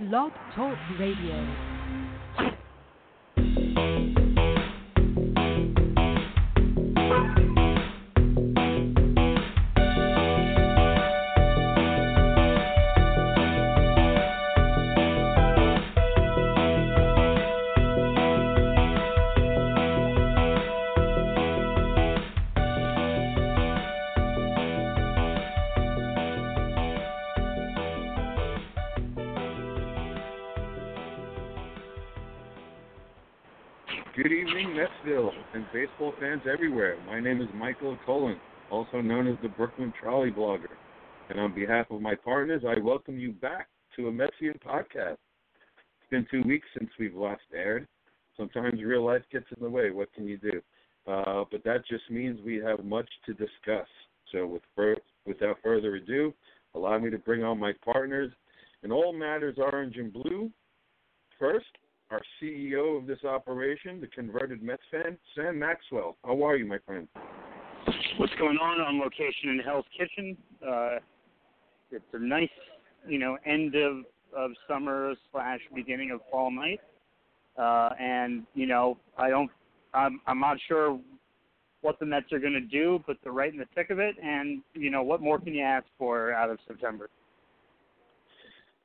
Blog Talk Radio. Baseball fans everywhere. My name is Michael Cullen, also known as the Brooklyn Trolley Blogger. And on behalf of my partners, I welcome you back to a Metsian Podcast. It's been 2 weeks since we've last aired. Sometimes real life gets in the way. What can you do? But that just means we have much to discuss. So without further ado, allow me to bring on my partners in all matters orange and blue. First, our CEO of this operation, the converted Mets fan, Sam Maxwell. How are you, my friend? What's going on location in Hell's Kitchen? It's a nice, end of summer / beginning of fall night. I'm not sure what the Mets are going to do, but they're right in the thick of it. And, what more can you ask for out of September?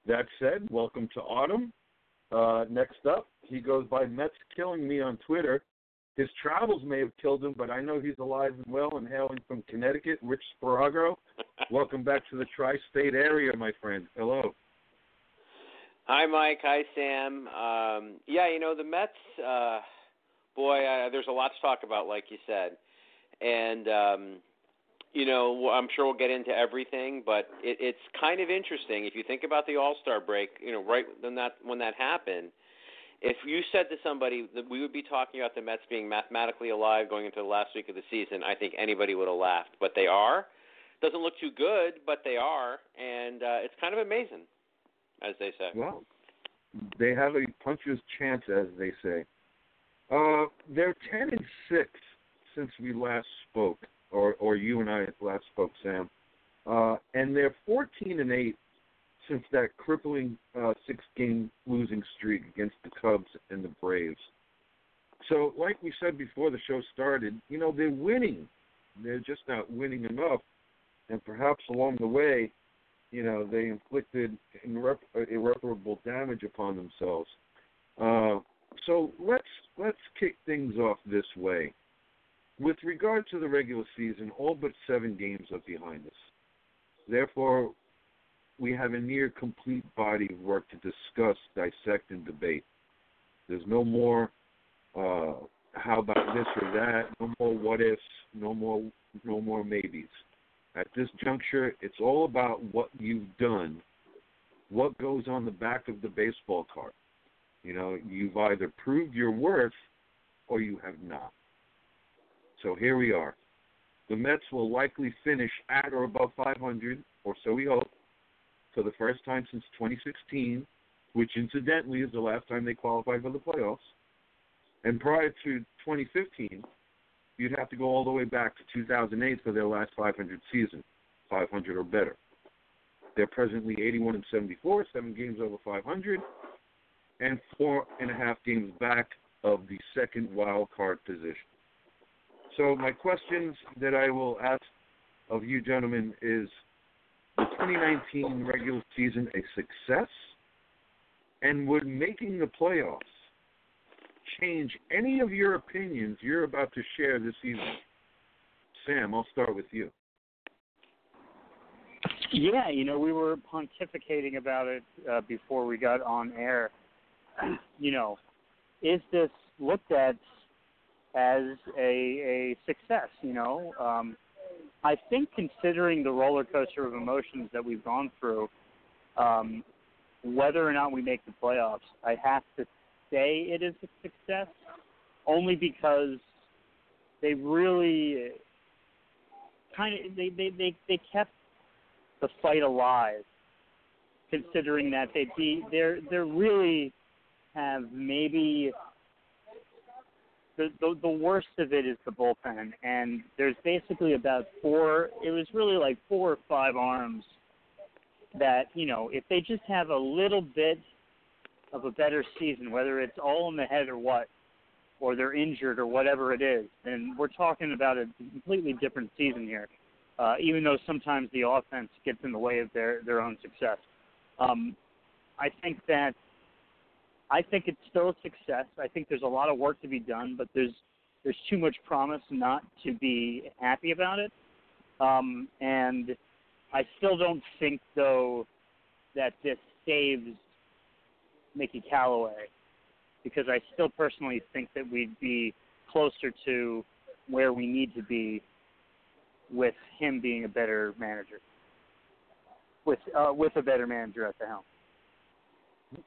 That said, welcome to autumn. Next up, he goes by Mets Killing Me on Twitter. His travels may have killed him, but I know he's alive and well and hailing from Connecticut. Rich Sparago, welcome back to the tri-state area, my friend. Hello. Hi, Mike. Hi, Sam. The Mets, there's a lot to talk about, like you said. And, I'm sure we'll get into everything, but it's kind of interesting. If you think about the All-Star break, right when that happened, if you said to somebody that we would be talking about the Mets being mathematically alive going into the last week of the season, I think anybody would have laughed. But they are. Doesn't look too good, but they are. And it's kind of amazing, as they say. Well, they have a puncher's chance, as they say. They're 10-6 since we last spoke. Or you and I last spoke, Sam. And they're 14-8 since that crippling 6-game losing streak against the Cubs and the Braves. So, like we said before the show started, they're winning. They're just not winning enough. And perhaps along the way, they inflicted irreparable damage upon themselves. So let's kick things off this way. With regard to the regular season, all but 7 games are behind us. Therefore, we have a near-complete body of work to discuss, dissect, and debate. There's no more how about this or that, no more what ifs, no more maybes. At this juncture, it's all about what you've done, what goes on the back of the baseball card. You've either proved your worth or you have not. So here we are. The Mets will likely finish at or above 500, or so we hope, for the first time since 2016, which incidentally is the last time they qualified for the playoffs. And prior to 2015, you'd have to go all the way back to 2008 for their last 500 season, 500 or better. They're presently 81-74, 7 games over 500, and 4.5 games back of the second wild card position. So my questions that I will ask of you gentlemen is the 2019 regular season a success? And would making the playoffs change any of your opinions you're about to share this evening? Sam, I'll start with you. Yeah, we were pontificating about it before we got on air. Is this looked at as a success, I think considering the roller coaster of emotions that we've gone through, whether or not we make the playoffs, I have to say it is a success only because they really they kept the fight alive considering that they really have maybe The worst of it is the bullpen, and there's basically about 4. It was really like 4 or 5 arms that if they just have a little bit of a better season, whether it's all in the head or what, or they're injured or whatever it is. And we're talking about a completely different season here, even though sometimes the offense gets in the way of their own success. I think it's still a success. I think there's a lot of work to be done, but there's too much promise not to be happy about it. And I still don't think, though, that this saves Mickey Callaway, because I still personally think that we'd be closer to where we need to be with him being a better manager, with a better manager at the helm.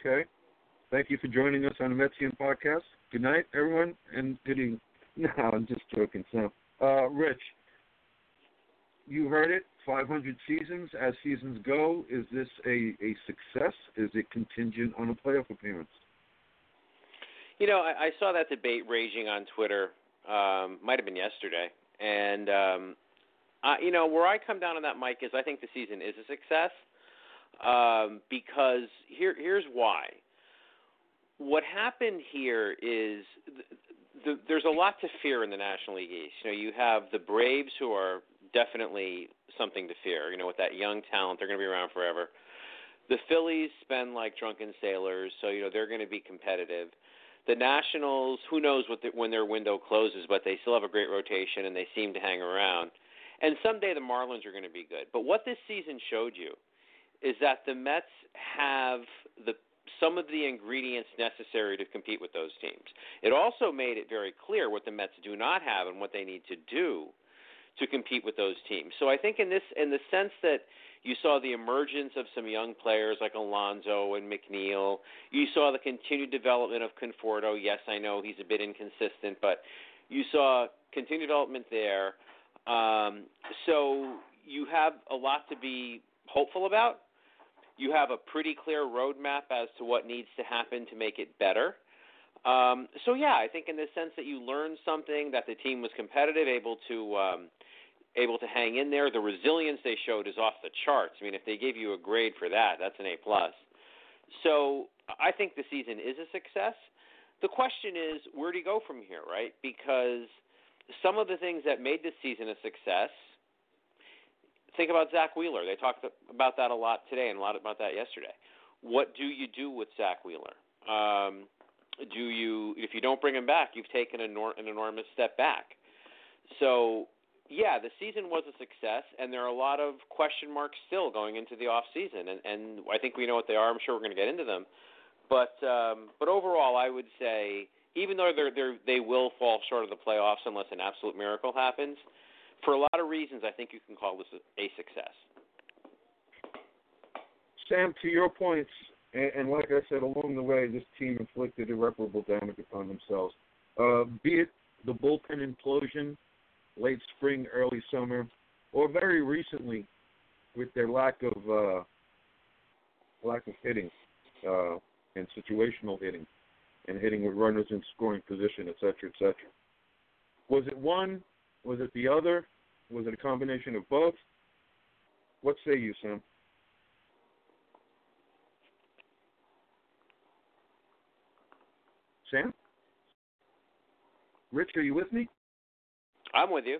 Okay. Thank you for joining us on the Metsian Podcast. Good night, everyone, and good evening. No, I'm just joking, Sam. Rich, you heard it, 500 seasons as seasons go. Is this a success? Is it contingent on a playoff appearance? You know, I saw that debate raging on Twitter. Might have been yesterday. And, you know, where I come down on that, Mike, is I think the season is a success because here's why. What happened here is there's a lot to fear in the National League East. You know, you have the Braves, who are definitely something to fear. You know, with that young talent, they're going to be around forever. The Phillies spend like drunken sailors, so, you know, they're going to be competitive. The Nationals, who knows when their window closes, but they still have a great rotation, and they seem to hang around. And someday the Marlins are going to be good. But what this season showed you is that the Mets have some of the ingredients necessary to compete with those teams. It also made it very clear what the Mets do not have and what they need to do to compete with those teams. So I think in the sense that you saw the emergence of some young players like Alonso and McNeil, you saw the continued development of Conforto. Yes, I know he's a bit inconsistent, but you saw continued development there. So you have a lot to be hopeful about. You have a pretty clear roadmap as to what needs to happen to make it better. So, yeah, I think in the sense that you learned something, that the team was competitive, able to hang in there. The resilience they showed is off the charts. I mean, if they gave you a grade for that, that's an A+. So I think the season is a success. The question is, where do you go from here, right? Because some of the things that made this season a success – think about Zach Wheeler. They talked about that a lot today and a lot about that yesterday. What do you do with Zach Wheeler? If you don't bring him back, you've taken an enormous step back. So, yeah, the season was a success, and there are a lot of question marks still going into the off season, and I think we know what they are. I'm sure we're going to get into them. But overall, I would say, even though they will fall short of the playoffs unless an absolute miracle happens, for a lot of reasons, I think you can call this a success. Sam, to your points, and like I said, along the way, this team inflicted irreparable damage upon themselves. Be it the bullpen implosion, late spring, early summer, or very recently with their lack of hitting and situational hitting, and hitting with runners in scoring position, et cetera, et cetera. Was it one? Was it the other? Was it a combination of both? What say you, Sam? Sam? Rich, are you with me? I'm with you.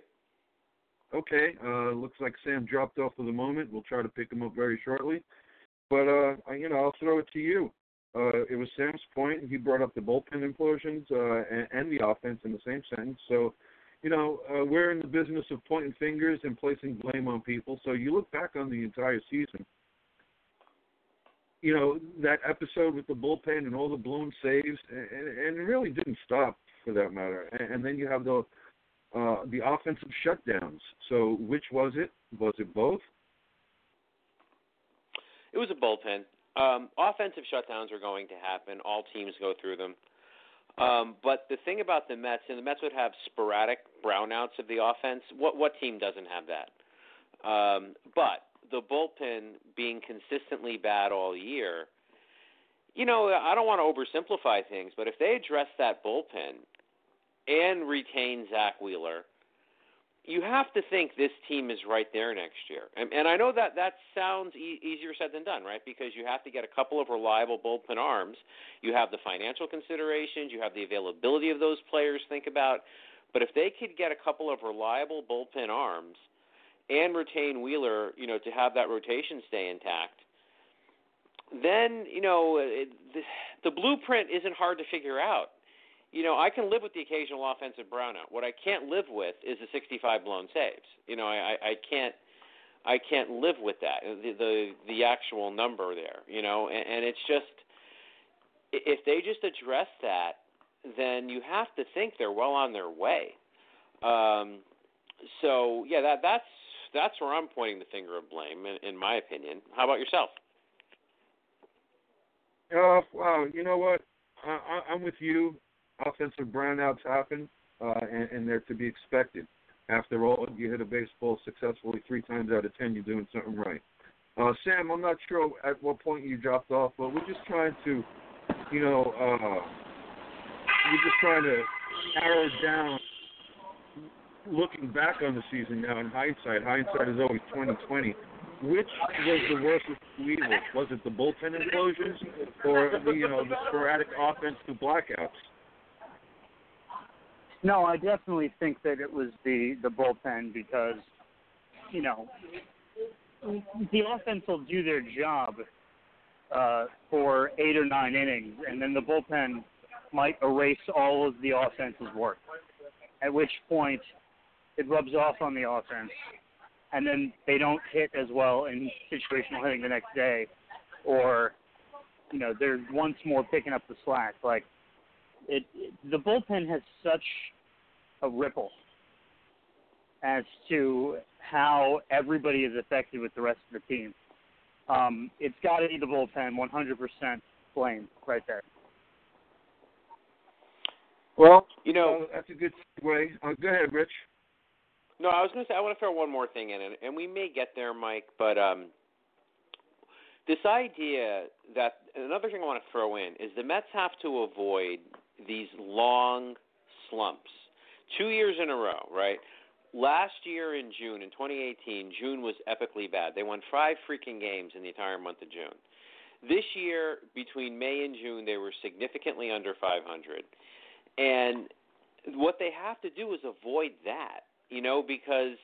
Okay. Looks like Sam dropped off for the moment. We'll try to pick him up very shortly. But, you know, I'll throw it to you. It was Sam's point. He brought up the bullpen implosions and the offense in the same sentence. So, you know, we're in the business of pointing fingers and placing blame on people. So you look back on the entire season. You know, that episode with the bullpen and all the blown saves, and it really didn't stop for that matter. And then you have the offensive shutdowns. So which was it? Was it both? It was a bullpen. Offensive shutdowns are going to happen. All teams go through them. But the thing about the Mets, and the Mets would have sporadic brownouts of the offense. What team doesn't have that? But the bullpen being consistently bad all year, you know, I don't want to oversimplify things, but if they address that bullpen and retain Zach Wheeler, you have to think this team is right there next year. And I know that sounds easier said than done, right? Because you have to get a couple of reliable bullpen arms. You have the financial considerations. You have the availability of those players to think about. But if they could get a couple of reliable bullpen arms and retain Wheeler, you know, to have that rotation stay intact, then, you know, the blueprint isn't hard to figure out. You know, I can live with the occasional offensive brownout. What I can't live with is the 65 blown saves. You know, I can't live with that, the actual number there, you know. And it's just, if they just address that, then you have to think they're well on their way. So, yeah, that's where I'm pointing the finger of blame, in my opinion. How about yourself? Wow, you know what? I'm with you. Offensive brownouts happen, and they're to be expected. After all, you hit a baseball successfully 3 times out of 10, you're doing something right. Sam, I'm not sure at what point you dropped off, but we're just trying to, you know, we're just trying to narrow down, looking back on the season now in hindsight. Hindsight is always 20/20. Which was the worst of Wheeler? Was it the bullpen implosions or the sporadic offensive blackouts? No, I definitely think that it was the bullpen because, you know, the offense will do their job for 8 or 9 innings, and then the bullpen might erase all of the offense's work, at which point it rubs off on the offense, and then they don't hit as well in situational hitting the next day, or, you know, they're once more picking up the slack. Like, the bullpen has such a ripple as to how everybody is affected with the rest of the team. It's got to be the bullpen, 100% blame right there. Well, you know, that's a good way. Go ahead, Rich. No, I was going to say, I want to throw one more thing in, and we may get there, Mike, but this idea that – another thing I want to throw in is the Mets have to avoid – these long slumps, 2 years in a row, right? Last year in June, in 2018, June was epically bad. They won 5 freaking games in the entire month of June. This year, between May and June, they were significantly under 500. And what they have to do is avoid that, you know, because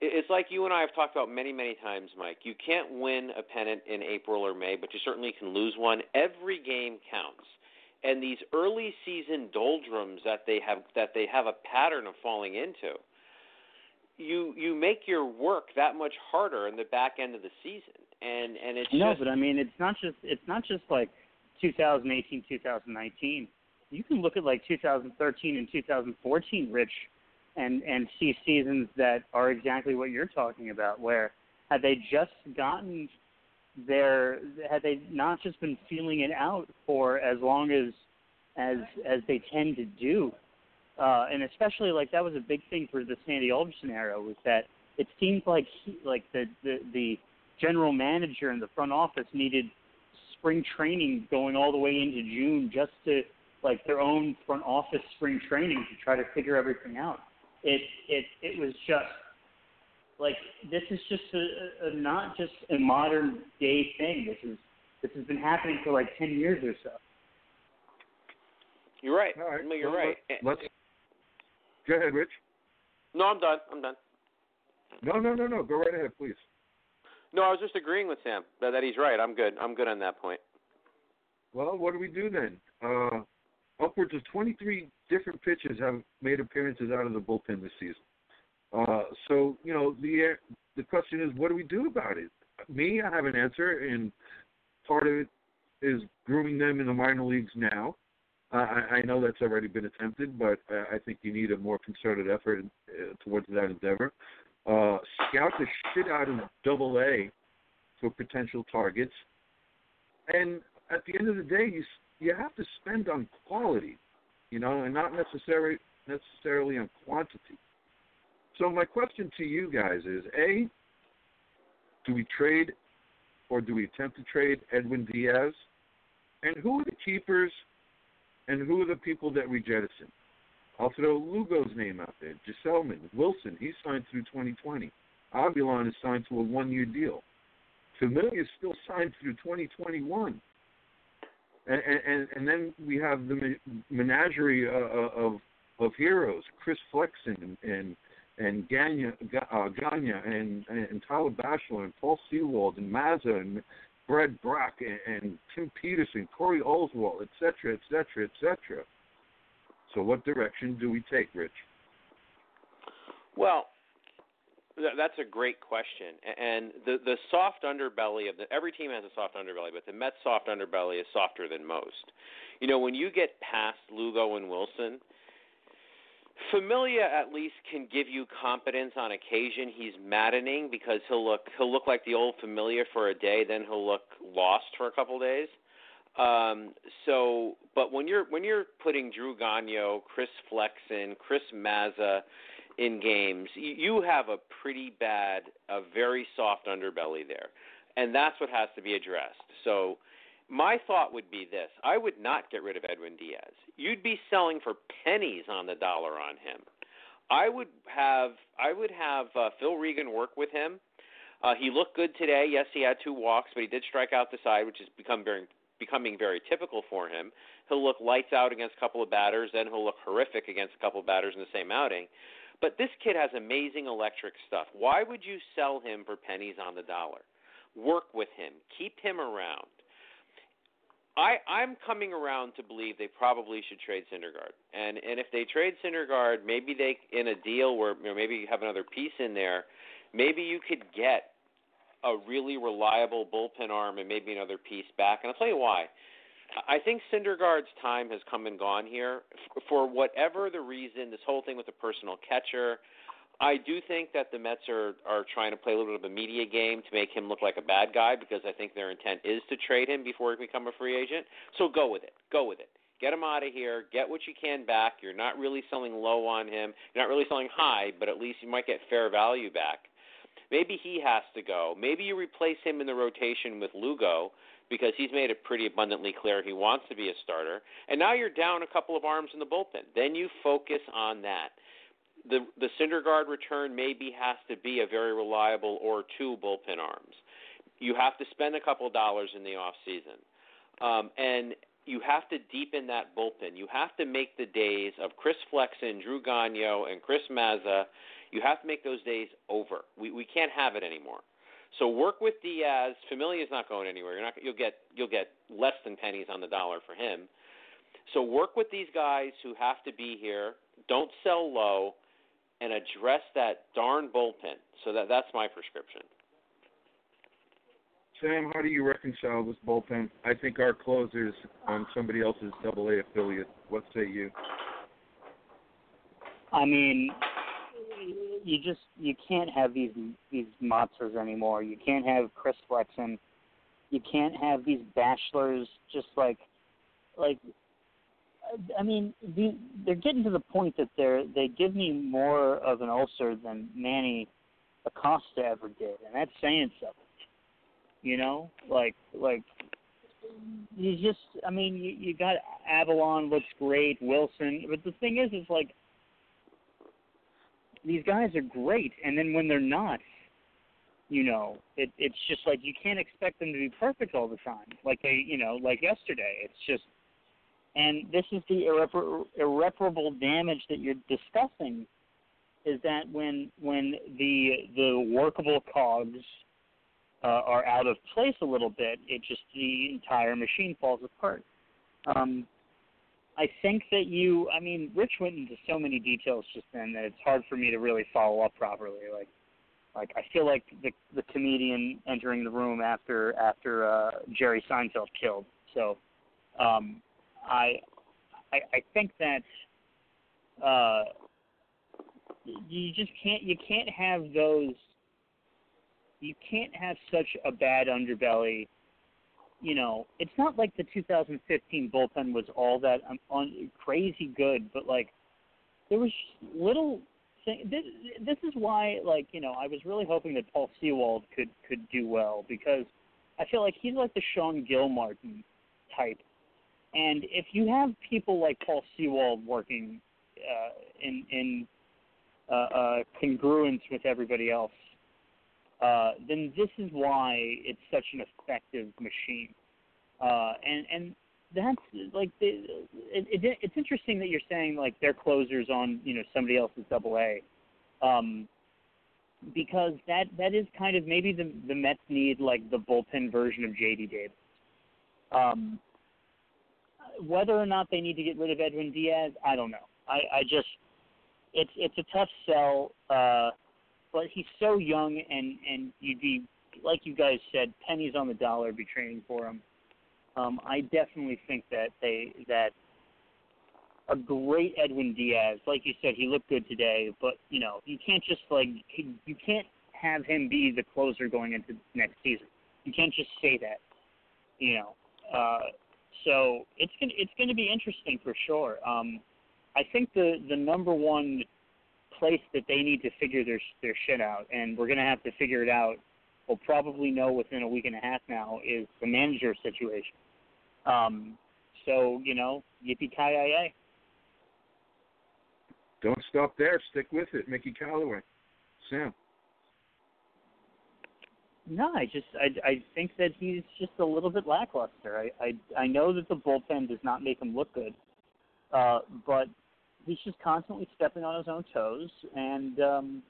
it's like you and I have talked about many, many times, Mike. You can't win a pennant in April or May, but you certainly can lose one. Every game counts. And these early season doldrums that they have a pattern of falling into, you make your work that much harder in the back end of the season. And it's no, just, but I mean it's not just like 2018, 2019. You can look at like 2013 and 2014, Rich, and see seasons that are exactly what you're talking about, where had they not just been feeling it out for as long as they tend to do, and especially like that was a big thing for the Sandy Alderson era, was that it seemed like the general manager in the front office needed spring training going all the way into June, just to like their own front office spring training to try to figure everything out. It was just. Like, this is just not just a modern-day thing. This has been happening for, like, 10 years or so. You're right. All right. No, you're right. Go ahead, Rich. No, I'm done. No. Go right ahead, please. No, I was just agreeing with Sam that he's right. I'm good on that point. Well, what do we do then? Upwards of 23 different pitchers have made appearances out of the bullpen this season. So, you know, the question is, what do we do about it? Me, I have an answer, and part of it is grooming them in the minor leagues now. I know that's already been attempted, but I think you need a more concerted effort towards that endeavor. Scout the shit out of AA for potential targets. And at the end of the day, you have to spend on quality, you know, and not necessarily on quantity. So my question to you guys is, A, do we trade or do we attempt to trade Edwin Diaz? And who are the keepers and who are the people that we jettison? Also, Lugo's name out there, Gesellman, Wilson, he's signed through 2020. Avalon is signed to a one-year deal. Familia is still signed through 2021. And then we have the menagerie of heroes, Chris Flexen and Gagnon and Tyler Batchelor and Paul Sewald and Mazza and Brad Brock and Tim Peterson, Corey Oswald, et cetera. So what direction do we take, Rich? Well, that's a great question. And the soft underbelly of every team has a soft underbelly, but the Mets' soft underbelly is softer than most. You know, when you get past Lugo and Wilson, Familia at least can give you competence on occasion. He's maddening because he'll look like the old Familia for a day, then he'll look lost for a couple days. But when you're putting Drew Gagnon, Chris Flexen, Chris Mazza in games, you have a pretty bad, a very soft underbelly there, and that's what has to be addressed. So my thought would be this. I would not get rid of Edwin Diaz. You'd be selling for pennies on the dollar on him. I would have Phil Regan work with him. He looked good today. Yes, he had two walks, but he did strike out the side, which has becoming very typical for him. He'll look lights out against a couple of batters, then he'll look horrific against a couple of batters in the same outing. But this kid has amazing electric stuff. Why would you sell him for pennies on the dollar? Work with him. Keep him around. I'm coming around to believe they probably should trade Syndergaard. And if they trade Syndergaard, maybe they in a deal where, you know, maybe you have another piece in there, maybe you could get a really reliable bullpen arm and maybe another piece back. And I'll tell you why. I think Syndergaard's time has come and gone here. For whatever the reason, this whole thing with the personal catcher, I do think that the Mets are trying to play a little bit of a media game to make him look like a bad guy, because I think their intent is to trade him before he becomes a free agent. So go with it. Get him out of here. Get what you can back. You're not really selling low on him. You're not really selling high, but at least you might get fair value back. Maybe he has to go. Maybe you replace him in the rotation with Lugo, because he's made it pretty abundantly clear he wants to be a starter. And now you're down a couple of arms in the bullpen. Then you focus on that. The Syndergaard return maybe has to be a very reliable or two bullpen arms. You have to spend a couple dollars in the offseason. And you have to deepen that bullpen. You have to make the days of Chris Flexen, Drew Gagnon, and Chris Mazza, you have to make those days over. We can't have it anymore. So work with Diaz. Familia's not going anywhere. You'll get less than pennies on the dollar for him. So work with these guys who have to be here. Don't sell low, and address that darn bullpen. So that's my prescription. Sam, how do you reconcile this bullpen? I think our closer is on somebody else's AA affiliate. What say you? I mean, you can't have these monsters anymore. You can't have Chris Flexen. You can't have these bachelors. Just like, I mean, they're getting to the point that they give me more of an ulcer than Manny Acosta ever did, and that's saying something. You know, like you just, I mean, you got Avalon looks great, Wilson, but the thing is, it's like, these guys are great, and then when they're not, you know, it's just like you can't expect them to be perfect all the time. Like they, you know, like yesterday, it's just, and this is the irreparable damage that you're discussing, is that when the workable cogs are out of place a little bit, it just the entire machine falls apart. I think that Rich went into so many details just then that it's hard for me to really follow up properly. Like I feel like the comedian entering the room after Jerry Seinfeld killed. So, I think that you can't have such a bad underbelly. You know, it's not like the 2015 bullpen was all that crazy good, but, like, there was little thing. This is why, like, you know, I was really hoping that Paul Sewald could do well, because I feel like he's like the Sean Gilmartin type. And if you have people like Paul Sewald working in congruence with everybody else, then this is why it's such an effective machine. And that's like it's interesting that you're saying like their closers on somebody else's Double-A, because that is kind of maybe the Mets need like the bullpen version of J.D. Davis. Whether or not they need to get rid of Edwin Diaz, I don't know. I just it's a tough sell, but he's so young, and you'd be like you guys said, pennies on the dollar be trading for him. I definitely think that that a great Edwin Diaz, like you said, he looked good today, but you can't just you can't have him be the closer going into next season. You can't just say that, so it's gonna be interesting for sure. I think the number one place that they need to figure their shit out, and we're gonna have to figure it out. We'll probably know within a week and a half now, is the manager situation. So, yippee-ki-yay. Don't stop there. Stick with it, Mickey Callaway. Sam. No, I think that he's just a little bit lackluster. I know that the bullpen does not make him look good, but he's just constantly stepping on his own toes, and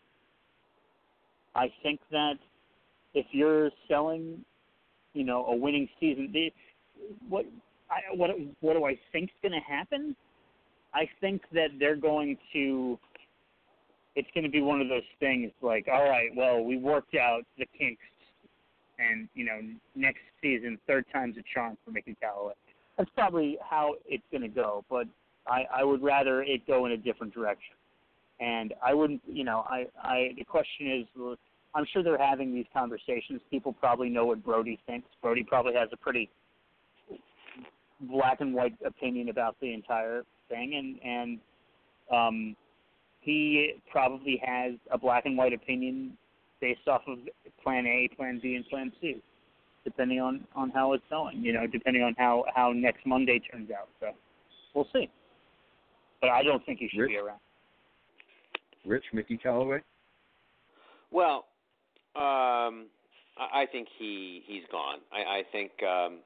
I think that if you're selling, a winning season, what do I think's going to happen? I think that it's going to be one of those things like, all right, well, we worked out the kinks, and next season, third time's a charm for Mickey Callaway. That's probably how it's going to go, but I would rather it go in a different direction. And I wouldn't, the question is, I'm sure they're having these conversations. People probably know what Brody thinks. Brody probably has a pretty black and white opinion about the entire thing, and he probably has a black and white opinion based off of Plan A, Plan B, and Plan C, depending on how it's going, depending on how next Monday turns out. So we'll see. But I don't think he should be around. Rich, Mickey Callaway? Well, I think he's gone. I think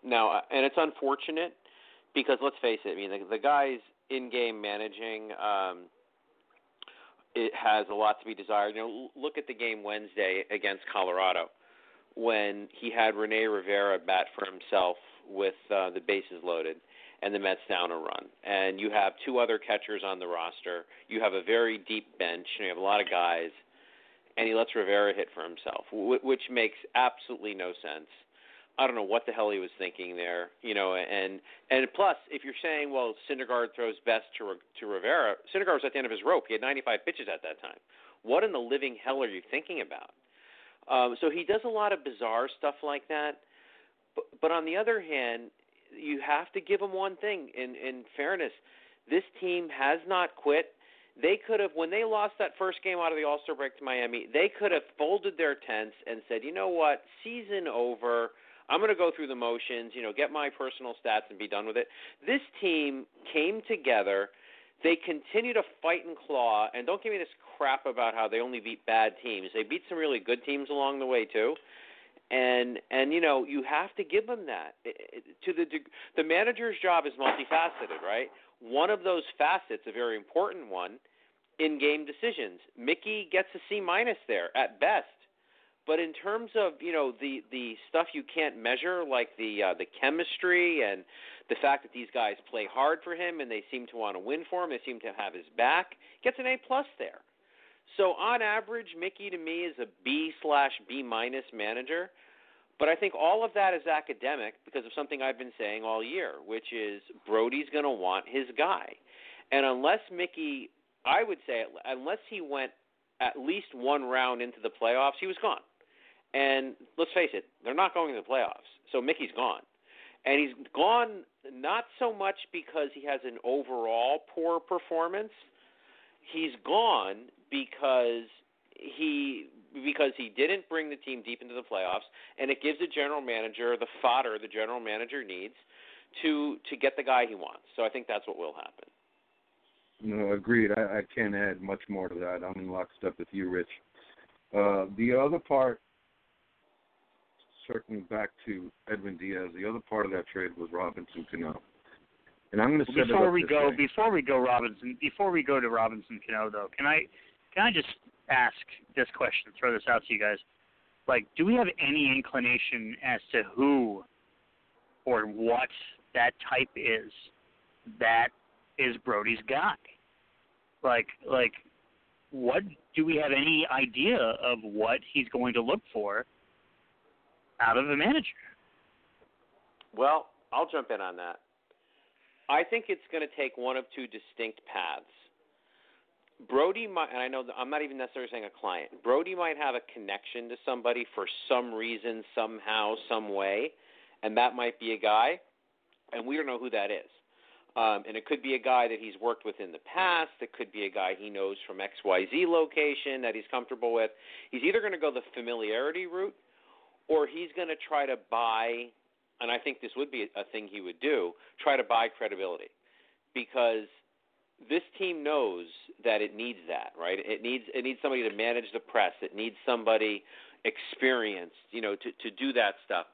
now, and it's unfortunate because let's face it. I mean, the guy's in-game managing it has a lot to be desired. Look at the game Wednesday against Colorado when he had Rene Rivera bat for himself with the bases loaded and the Mets down a run. And you have two other catchers on the roster. You have a very deep bench. And you have a lot of guys. And he lets Rivera hit for himself, which makes absolutely no sense. I don't know what the hell he was thinking there, And plus, if you're saying, well, Syndergaard throws best to Rivera, Syndergaard was at the end of his rope. He had 95 pitches at that time. What in the living hell are you thinking about? So he does a lot of bizarre stuff like that. But on the other hand, you have to give him one thing. In fairness, this team has not quit. They could have, when they lost that first game out of the All-Star break to Miami, they could have folded their tents and said, you know what, season over, I'm going to go through the motions, get my personal stats and be done with it. This team came together. They continue to fight and claw, and don't give me this crap about how they only beat bad teams. They beat some really good teams along the way, too. And you have to give them that. The manager's job is multifaceted, right? One of those facets, a very important one, in-game decisions. Mickey gets a C- there at best, but in terms of the stuff you can't measure, like the chemistry and the fact that these guys play hard for him and they seem to want to win for him, they seem to have his back, gets an A+ there. So on average, Mickey to me is a B/B- manager. But I think all of that is academic because of something I've been saying all year, which is Brody's going to want his guy. And unless Mickey, I would say, unless he went at least one round into the playoffs, he was gone. And let's face it, they're not going to the playoffs. So Mickey's gone. And he's gone not so much because he has an overall poor performance. He's gone because he didn't bring the team deep into the playoffs, and it gives the general manager the fodder the general manager needs to get the guy he wants. So I think that's what will happen. No, agreed. I can't add much more to that. I'm in lockstep with you, Rich. The other part, circling back to Edwin Diaz, the other part of that trade was Robinson Cano. And I'm going to before we go to Robinson Cano, though, can I just ask this question? Throw this out to you guys. Like, do we have any inclination as to who or what that type is? That is Brody's guy. Like, what do we have any idea of what he's going to look for out of a manager? Well, I'll jump in on that. I think it's going to take one of two distinct paths. Brody might, and I know that I'm not even necessarily saying a client. Brody might have a connection to somebody for some reason, somehow, some way, and that might be a guy, and we don't know who that is. And it could be a guy that he's worked with in the past. It could be a guy he knows from XYZ location that he's comfortable with. He's either going to go the familiarity route or he's going to try to buy, and I think this would be a thing he would do, try to buy credibility, because this team knows that it needs that, right? It needs somebody to manage the press. It needs somebody experienced, to do that stuff.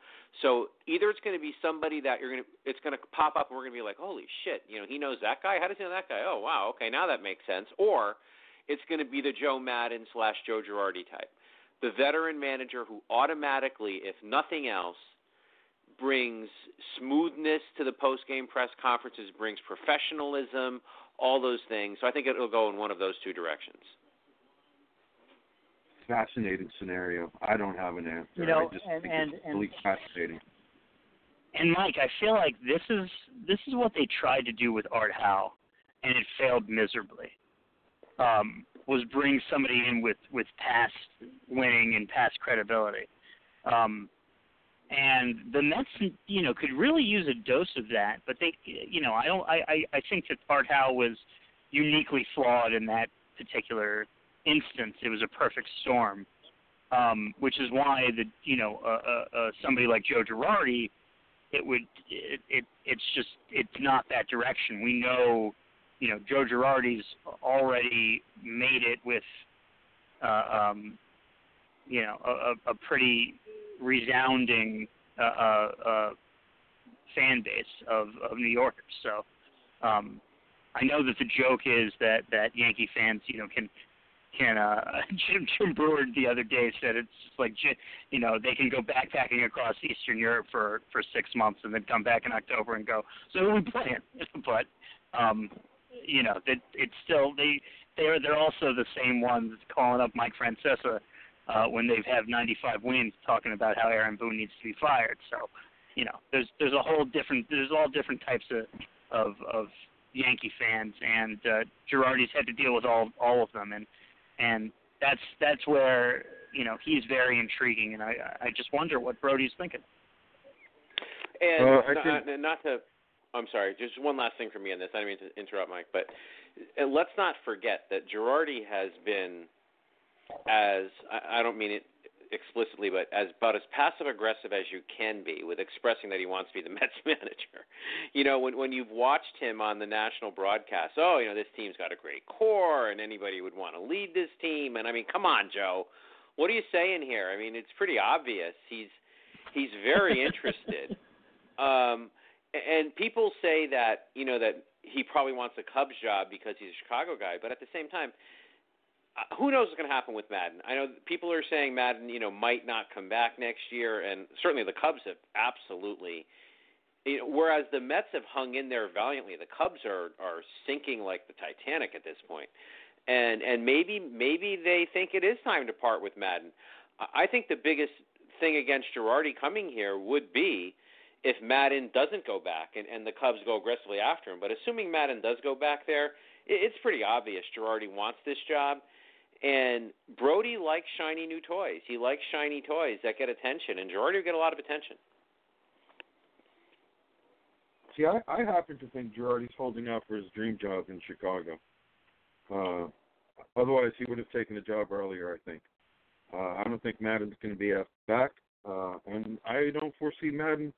So either it's going to be somebody that it's going to pop up and we're going to be like, holy shit, he knows that guy. How does he know that guy? Oh, wow, okay, now that makes sense. Or it's going to be the Joe Maddon / Joe Girardi type, the veteran manager who automatically, if nothing else, brings smoothness to the post-game press conferences, brings professionalism, all those things. So I think it'll go in one of those two directions. Fascinating scenario. I don't have an answer. I just think it's really fascinating. And Mike, I feel like this is what they tried to do with Art Howe, and it failed miserably. Was bring somebody in with past winning and past credibility, and the Mets, could really use a dose of that. But they, I think that Art Howe was uniquely flawed in that particular instance. It was a perfect storm, which is why somebody like Joe Girardi, it's not that direction. We know, Joe Girardi's already made it with, a pretty resounding fan base of New Yorkers. So I know that the joke is that Yankee fans, can Jim Brewer the other day said it's like, they can go backpacking across Eastern Europe for 6 months and then come back in October and go, so who are we playing? But it's still they're also the same ones calling up Mike Francesa when they've had 95 wins, talking about how Aaron Boone needs to be fired. So there's a whole different, there's all different types of Yankee fans, and Girardi's had to deal with all of them, and that's where, he's very intriguing, and I just wonder what Brody's thinking. And I'm sorry, just one last thing for me on this. I didn't mean to interrupt, Mike, but let's not forget that Girardi has been I don't mean it explicitly, but about as passive-aggressive as you can be with expressing that he wants to be the Mets manager. When you've watched him on the national broadcast, this team's got a great core and anybody would want to lead this team. And, come on, Joe, what are you saying here? It's pretty obvious. He's very interested. And people say that, that he probably wants the Cubs job because he's a Chicago guy. But at the same time, who knows what's going to happen with Maddon? I know people are saying Maddon, might not come back next year, and certainly the Cubs have absolutely. Whereas the Mets have hung in there valiantly, the Cubs are sinking like the Titanic at this point, and maybe they think it is time to part with Maddon. I think the biggest thing against Girardi coming here would be if Maddon doesn't go back and the Cubs go aggressively after him. But assuming Maddon does go back there, it's pretty obvious Girardi wants this job. And Brody likes shiny new toys. He likes shiny toys that get attention, and Girardi will get a lot of attention. See, I happen to think Girardi's holding out for his dream job in Chicago. Otherwise, he would have taken the job earlier, I think. I don't think Maddon's going to be back, and I don't foresee Maddon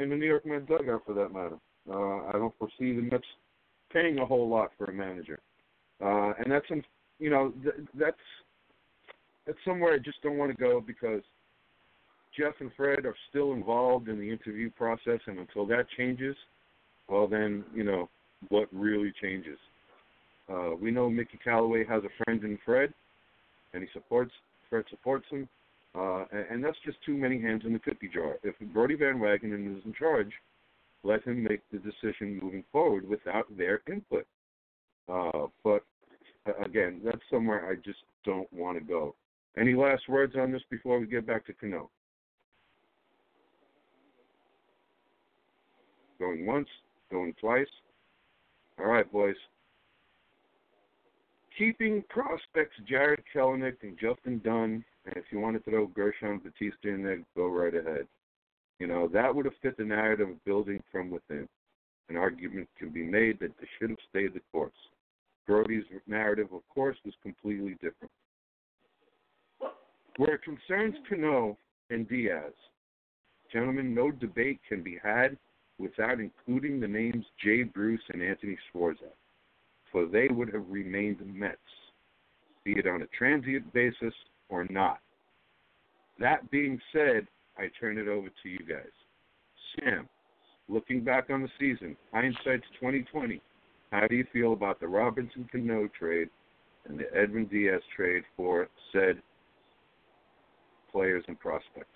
in the New York Mets dugout for that matter. I don't foresee the Mets paying a whole lot for a manager. And that's, you know, that's somewhere I just don't want to go, because Jeff and Fred are still involved in the interview process, and until that changes, well, then, you know, what really changes? We know Mickey Callaway has a friend in Fred, and Fred supports him, and that's just too many hands in the cookie jar. If Brody Van Wagenen is in charge, let him make the decision moving forward without their input. But, again, that's somewhere I just don't want to go. Any last words on this before we get back to Cano? Going once, going twice. All right, boys. Keeping prospects Jarred Kelenic and Justin Dunn, and if you want to throw Gershon Batista in there, go right ahead. You know, that would have fit the narrative of building from within. An argument can be made that they should have stayed the course. Brody's narrative, of course, was completely different. Where it concerns Cano and Diaz, gentlemen, no debate can be had without including the names Jay Bruce and Anthony Swarzak, for they would have remained Mets, be it on a transient basis or not. That being said, I turn it over to you guys. Sam, looking back on the season, hindsight's 2020. How do you feel about the Robinson Cano trade and the Edwin Diaz trade for said players and prospects?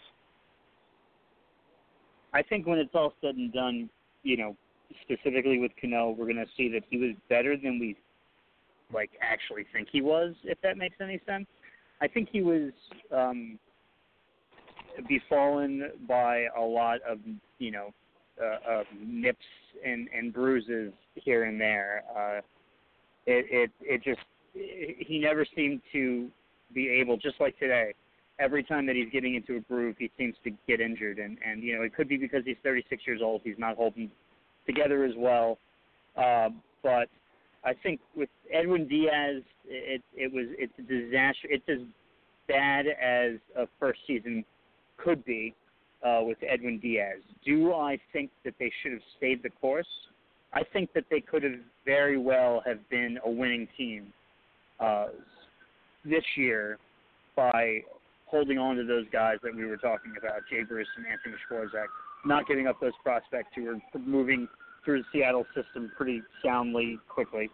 I think when it's all said and done, you know, specifically with Cano, we're going to see that he was better than we, like, actually think he was, if that makes any sense. I think he was befallen by a lot of, you know, nips and bruises here and there. He never seemed to be able, just like today, every time that he's getting into a groove, he seems to get injured. And you know, it could be because he's 36 years old. He's not holding together as well. But I think with Edwin Diaz, it's a disaster. It's as bad as a first season could be. With Edwin Diaz. Do I think that they should have stayed the course? I think that they could have very well have been a winning team this year by holding on to those guys that we were talking about, Jay Bruce and Anthony Swarzak, not giving up those prospects who were moving through the Seattle system pretty soundly, quickly.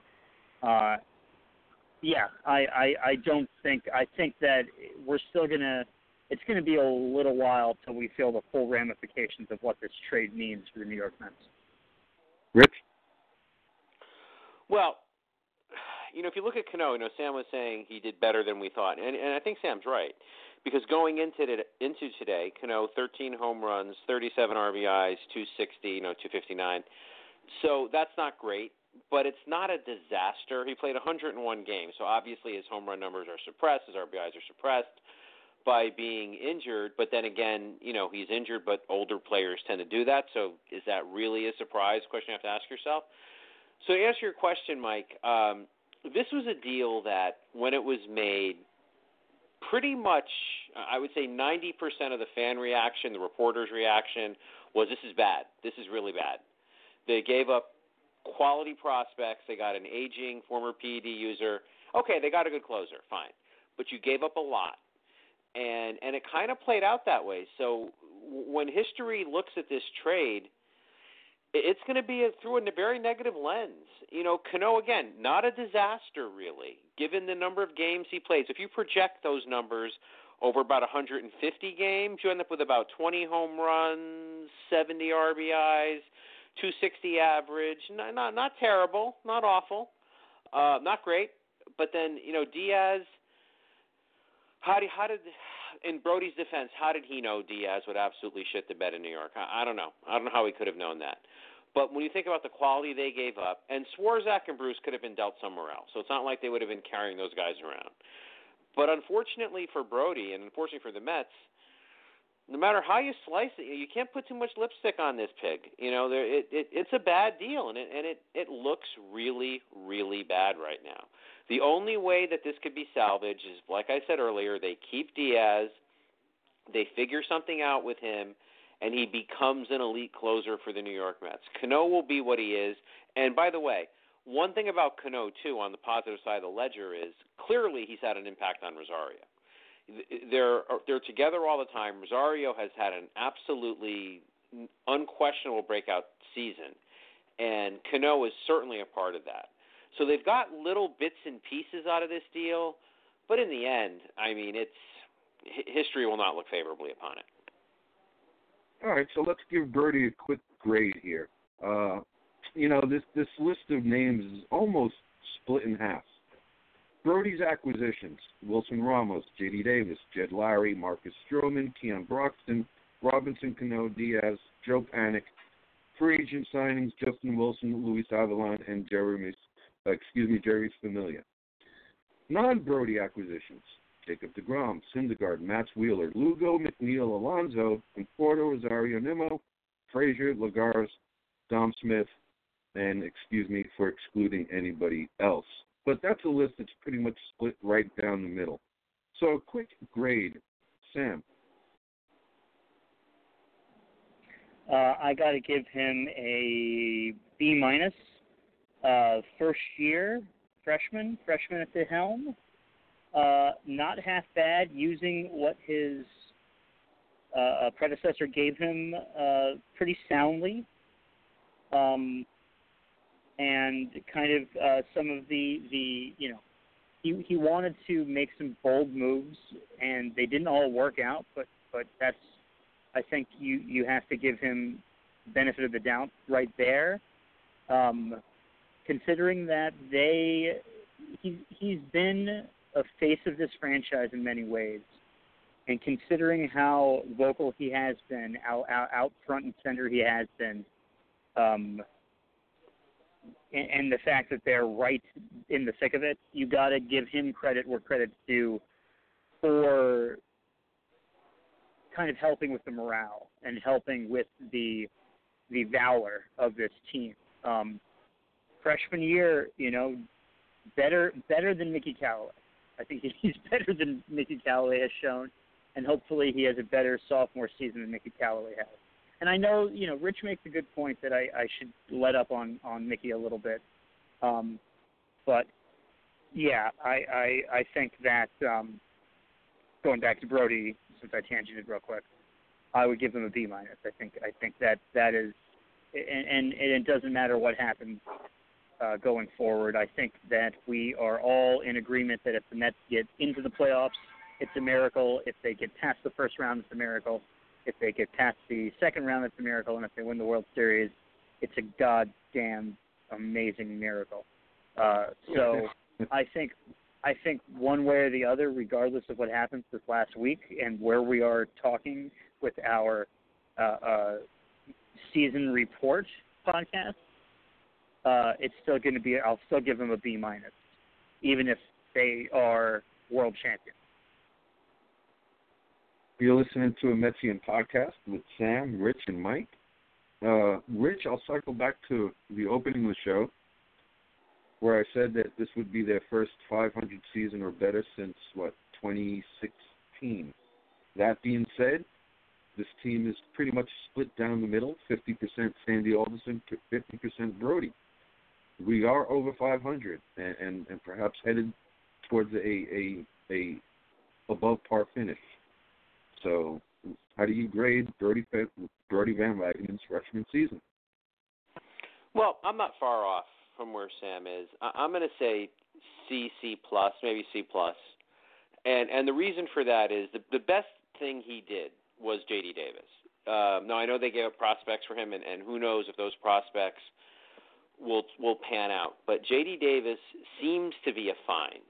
I think that we're still going to, it's going to be a little while till we feel the full ramifications of what this trade means for the New York Mets. Rich? Well, you know, if you look at Cano, you know, Sam was saying he did better than we thought. And I think Sam's right, because going into today, Cano, 13 home runs, 37 RBIs, 260, you know, 259. So that's not great, but it's not a disaster. He played 101 games, so obviously his home run numbers are suppressed, his RBIs are suppressed by being injured, but then again, you know, he's injured, but older players tend to do that, so is that really a surprise? Question you have to ask yourself. So to answer your question, Mike, this was a deal that, when it was made, pretty much, I would say 90% of the fan reaction, the reporters' reaction, was this is bad. This is really bad. They gave up quality prospects. They got an aging former PED user. Okay, they got a good closer, fine. But you gave up a lot. And it kind of played out that way. So when history looks at this trade, it's going to be through a very negative lens. You know, Cano, again, not a disaster really, given the number of games he plays. If you project those numbers over about 150 games, you end up with about 20 home runs, 70 RBIs, 260 average. Not terrible, not awful, not great. But then, you know, Diaz, How did, in Brody's defense, how did he know Diaz would absolutely shit the bed in New York? I don't know. I don't know how he could have known that. But when you think about the quality they gave up, and Swarzak and Bruce could have been dealt somewhere else, so it's not like they would have been carrying those guys around. But unfortunately for Brody and unfortunately for the Mets, no matter how you slice it, you can't put too much lipstick on this pig. You know, it's a bad deal, and it looks really, really bad right now. The only way that this could be salvaged is, like I said earlier, they keep Diaz, they figure something out with him, and he becomes an elite closer for the New York Mets. Cano will be what he is. And by the way, One thing about Cano, too, on the positive side of the ledger is clearly he's had an impact on Rosario. They're together all the time. Rosario has had an absolutely unquestionable breakout season, and Cano is certainly a part of that. So they've got little bits and pieces out of this deal, but in the end, I mean, history will not look favorably upon it. All right, so let's give Brody a quick grade here. This list of names is almost split in half. Brody's acquisitions: Wilson Ramos, J.D. Davis, Jed Lowry, Marcus Stroman, Keon Broxton, Robinson Cano, Diaz, Joe Panic. Free agent signings: Justin Wilson, Luis Avalon, and Jeurys Familia. Non-Brody acquisitions: Jacob deGrom, Syndergaard, Matt Wheeler, Lugo, McNeil, Alonso, Conforto, Rosario, Nimmo, Frazier, Lagares, Dom Smith, and for excluding anybody else. But that's a list that's pretty much split right down the middle. So a quick grade, Sam. I got to give him a B-. First year, freshman at the helm. Not half bad, using what his predecessor gave him pretty soundly. And kind of some of the he wanted to make some bold moves, and they didn't all work out, but that's, I think you have to give him benefit of the doubt right there. Considering that he's been a face of this franchise in many ways, and considering how vocal he has been, out front and center he has been, and the fact that they're right in the thick of it, you got to give him credit where credit's due for kind of helping with the morale and helping with the valor of this team. Freshman year, better than Mickey Callaway. I think he's better than Mickey Callaway has shown, and hopefully he has a better sophomore season than Mickey Callaway has. And I know, Rich makes a good point that I should let up on Mickey a little bit. But, yeah, I think that going back to Brody, since I tangented real quick, I would give him a B-. I think that is – and it doesn't matter what happens going forward. I think that we are all in agreement that if the Mets get into the playoffs, it's a miracle. If they get past the first round, it's a miracle. If they get past the second round, it's a miracle. And if they win the World Series, it's a goddamn amazing miracle. So I think one way or the other, regardless of what happens this last week and where we are talking with our season report podcast, it's still going to be – I'll still give them a B-, even if they are world champions. You're listening to a Metsian Podcast with Sam, Rich, and Mike. Rich, I'll cycle back to the opening of the show where I said that this would be their first 500 season or better since, 2016. That being said, this team is pretty much split down the middle, 50% Sandy Alderson, 50% Brody. We are over 500 and perhaps headed towards a above par finish. So how do you grade Brody Van Wagenen's freshman season? Well, I'm not far off from where Sam is. I'm going to say C+, maybe C+. And the reason for that is the best thing he did was J.D. Davis. Now, I know they gave up prospects for him, and who knows if those prospects will pan out. But J.D. Davis seems to be a find.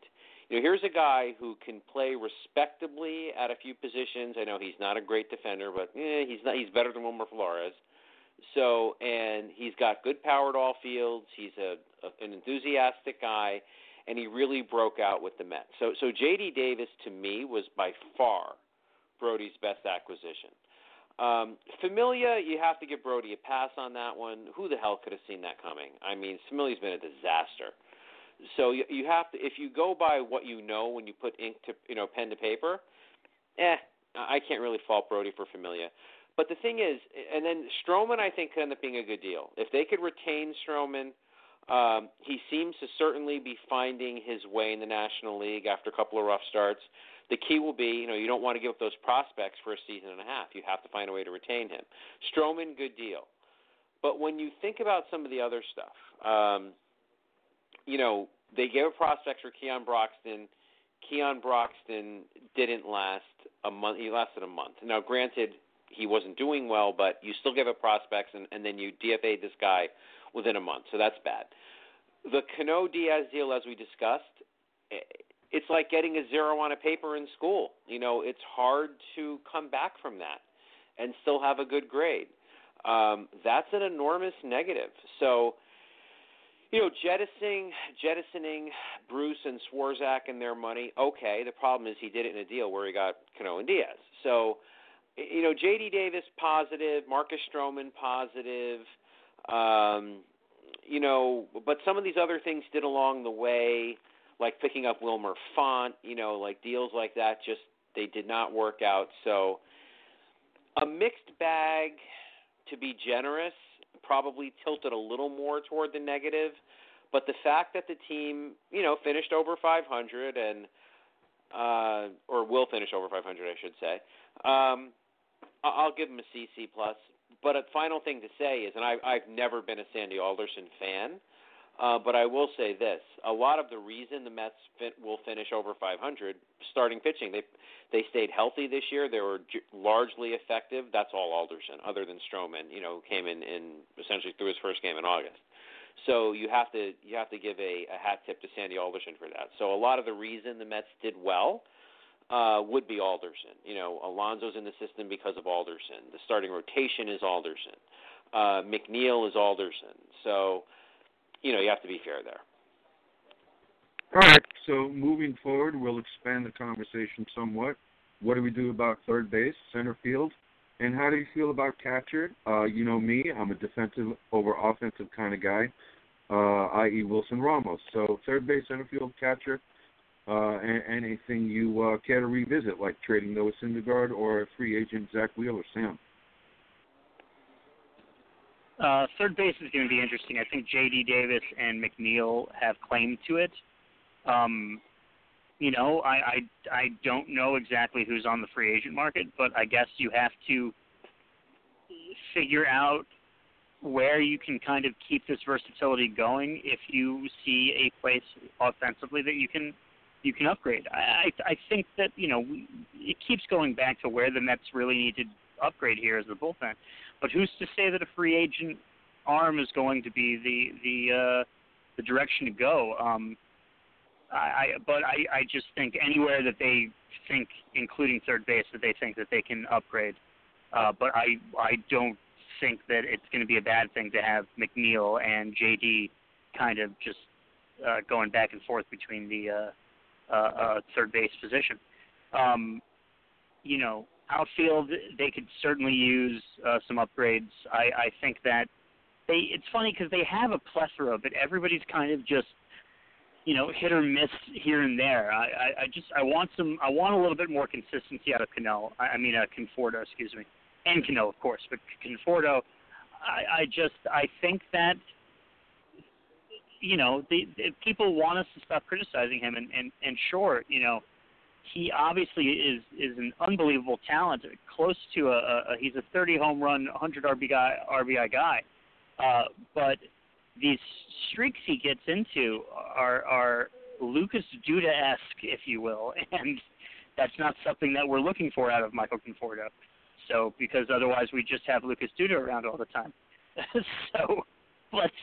Here's a guy who can play respectably at a few positions. I know he's not a great defender, but he's better than Wilmer Flores. So, and he's got good power at all fields. He's an enthusiastic guy, and he really broke out with the Mets. So J.D. Davis, to me, was by far Brody's best acquisition. Familia, you have to give Brody a pass on that one. Who the hell could have seen that coming? I mean, Familia's been a disaster. So you have to, if you go by what when you put pen to paper, I can't really fault Brody for Familia. But the thing is, and then Stroman, I think, could end up being a good deal if they could retain Stroman. He seems to certainly be finding his way in the National League after a couple of rough starts. The key will be, you don't want to give up those prospects for a season and a half. You have to find a way to retain him. Stroman, good deal. But when you think about some of the other stuff, they gave a prospect for Keon Broxton. Keon Broxton didn't last a month. He lasted a month. Now, granted, he wasn't doing well, but you still gave up prospects, and then you DFA'd this guy within a month, so that's bad. The Cano-Diaz deal, as we discussed, it's like getting a zero on a paper in school. It's hard to come back from that and still have a good grade. That's an enormous negative. So, jettisoning Bruce and Swarzak and their money, okay, the problem is he did it in a deal where he got Cano and Diaz. So, J.D. Davis, positive. Marcus Stroman, positive. But some of these other things did along the way, like picking up Wilmer Font, like deals like that, just they did not work out. So a mixed bag, to be generous, probably tilted a little more toward the negative. But the fact that the team, finished over 500 and or will finish over 500, I should say, I'll give them a CC+. But a final thing to say is, and I've never been a Sandy Alderson fan, but I will say this. A lot of the reason the Mets will finish over 500, starting pitching. They stayed healthy this year. They were largely effective. That's all Alderson, other than Stroman, came in essentially through his first game in August. So you have to give a hat tip to Sandy Alderson for that. So a lot of the reason the Mets did well would be Alderson. Alonso's in the system because of Alderson. The starting rotation is Alderson. McNeil is Alderson. So, you have to be fair there. All right. So moving forward, we'll expand the conversation somewhat. What do we do about third base, center field, and how do you feel about catcher? You know me, I'm a defensive over offensive kind of guy, i.e. Wilson Ramos. So third base, center field, catcher. Anything you care to revisit, like trading Noah Syndergaard or free agent Zach Wheeler, Sam? Third base is going to be interesting. I think J.D. Davis and McNeil have claim to it. I don't know exactly who's on the free agent market, but I guess you have to figure out where you can kind of keep this versatility going if you see a place offensively that you can upgrade. I think that, it keeps going back to where the Mets really need to upgrade here is the bullpen. But who's to say that a free agent arm is going to be the direction to go? I just think anywhere that they think, including third base, that they think that they can upgrade. But I don't think that it's going to be a bad thing to have McNeil and JD kind of just going back and forth between the third base position. Outfield, they could certainly use some upgrades. I think that it's funny because they have a plethora, but everybody's kind of just, hit or miss here and there. I want a little bit more consistency out of Cano. Conforto, excuse me, and Cano, of course, but Conforto. I think that. The people want us to stop criticizing him, and sure, he obviously is an unbelievable talent, close to he's a 30 home run, 100 RBI guy. But these streaks he gets into are Lucas Duda-esque, if you will, and that's not something that we're looking for out of Michael Conforto. So, because otherwise we just have Lucas Duda around all the time. So, let's...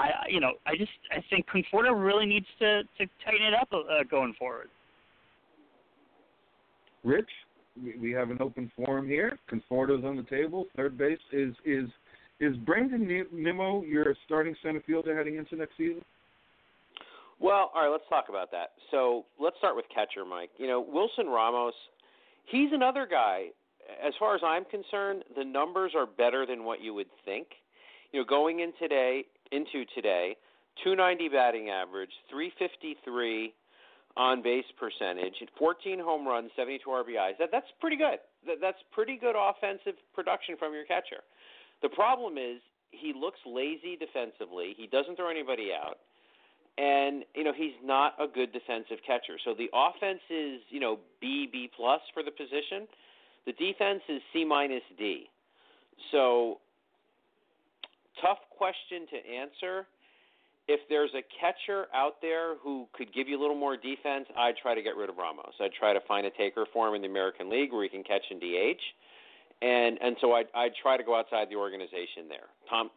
I think Conforto really needs to tighten it up going forward. Rich, we have an open forum here. Conforto's on the table. Third base is Brandon Nimmo your starting center fielder heading into next season? Well, all right, let's talk about that. So let's start with catcher, Mike. Wilson Ramos, he's another guy. As far as I'm concerned, the numbers are better than what you would think. Going in today. Into today, 290 batting average, 353 on base percentage, 14 home runs, 72 RBIs. That's pretty good. That's pretty good offensive production from your catcher. The problem is he looks lazy defensively. He doesn't throw anybody out. And, you know, he's not a good defensive catcher. So the offense is, you know, B plus for the position. The defense is C-D. So tough question to answer. If there's a catcher out there who could give you a little more defense, I'd try to get rid of Ramos. I'd try to find a taker for him in the American League where he can catch in DH. And so I'd try to go outside the organization there.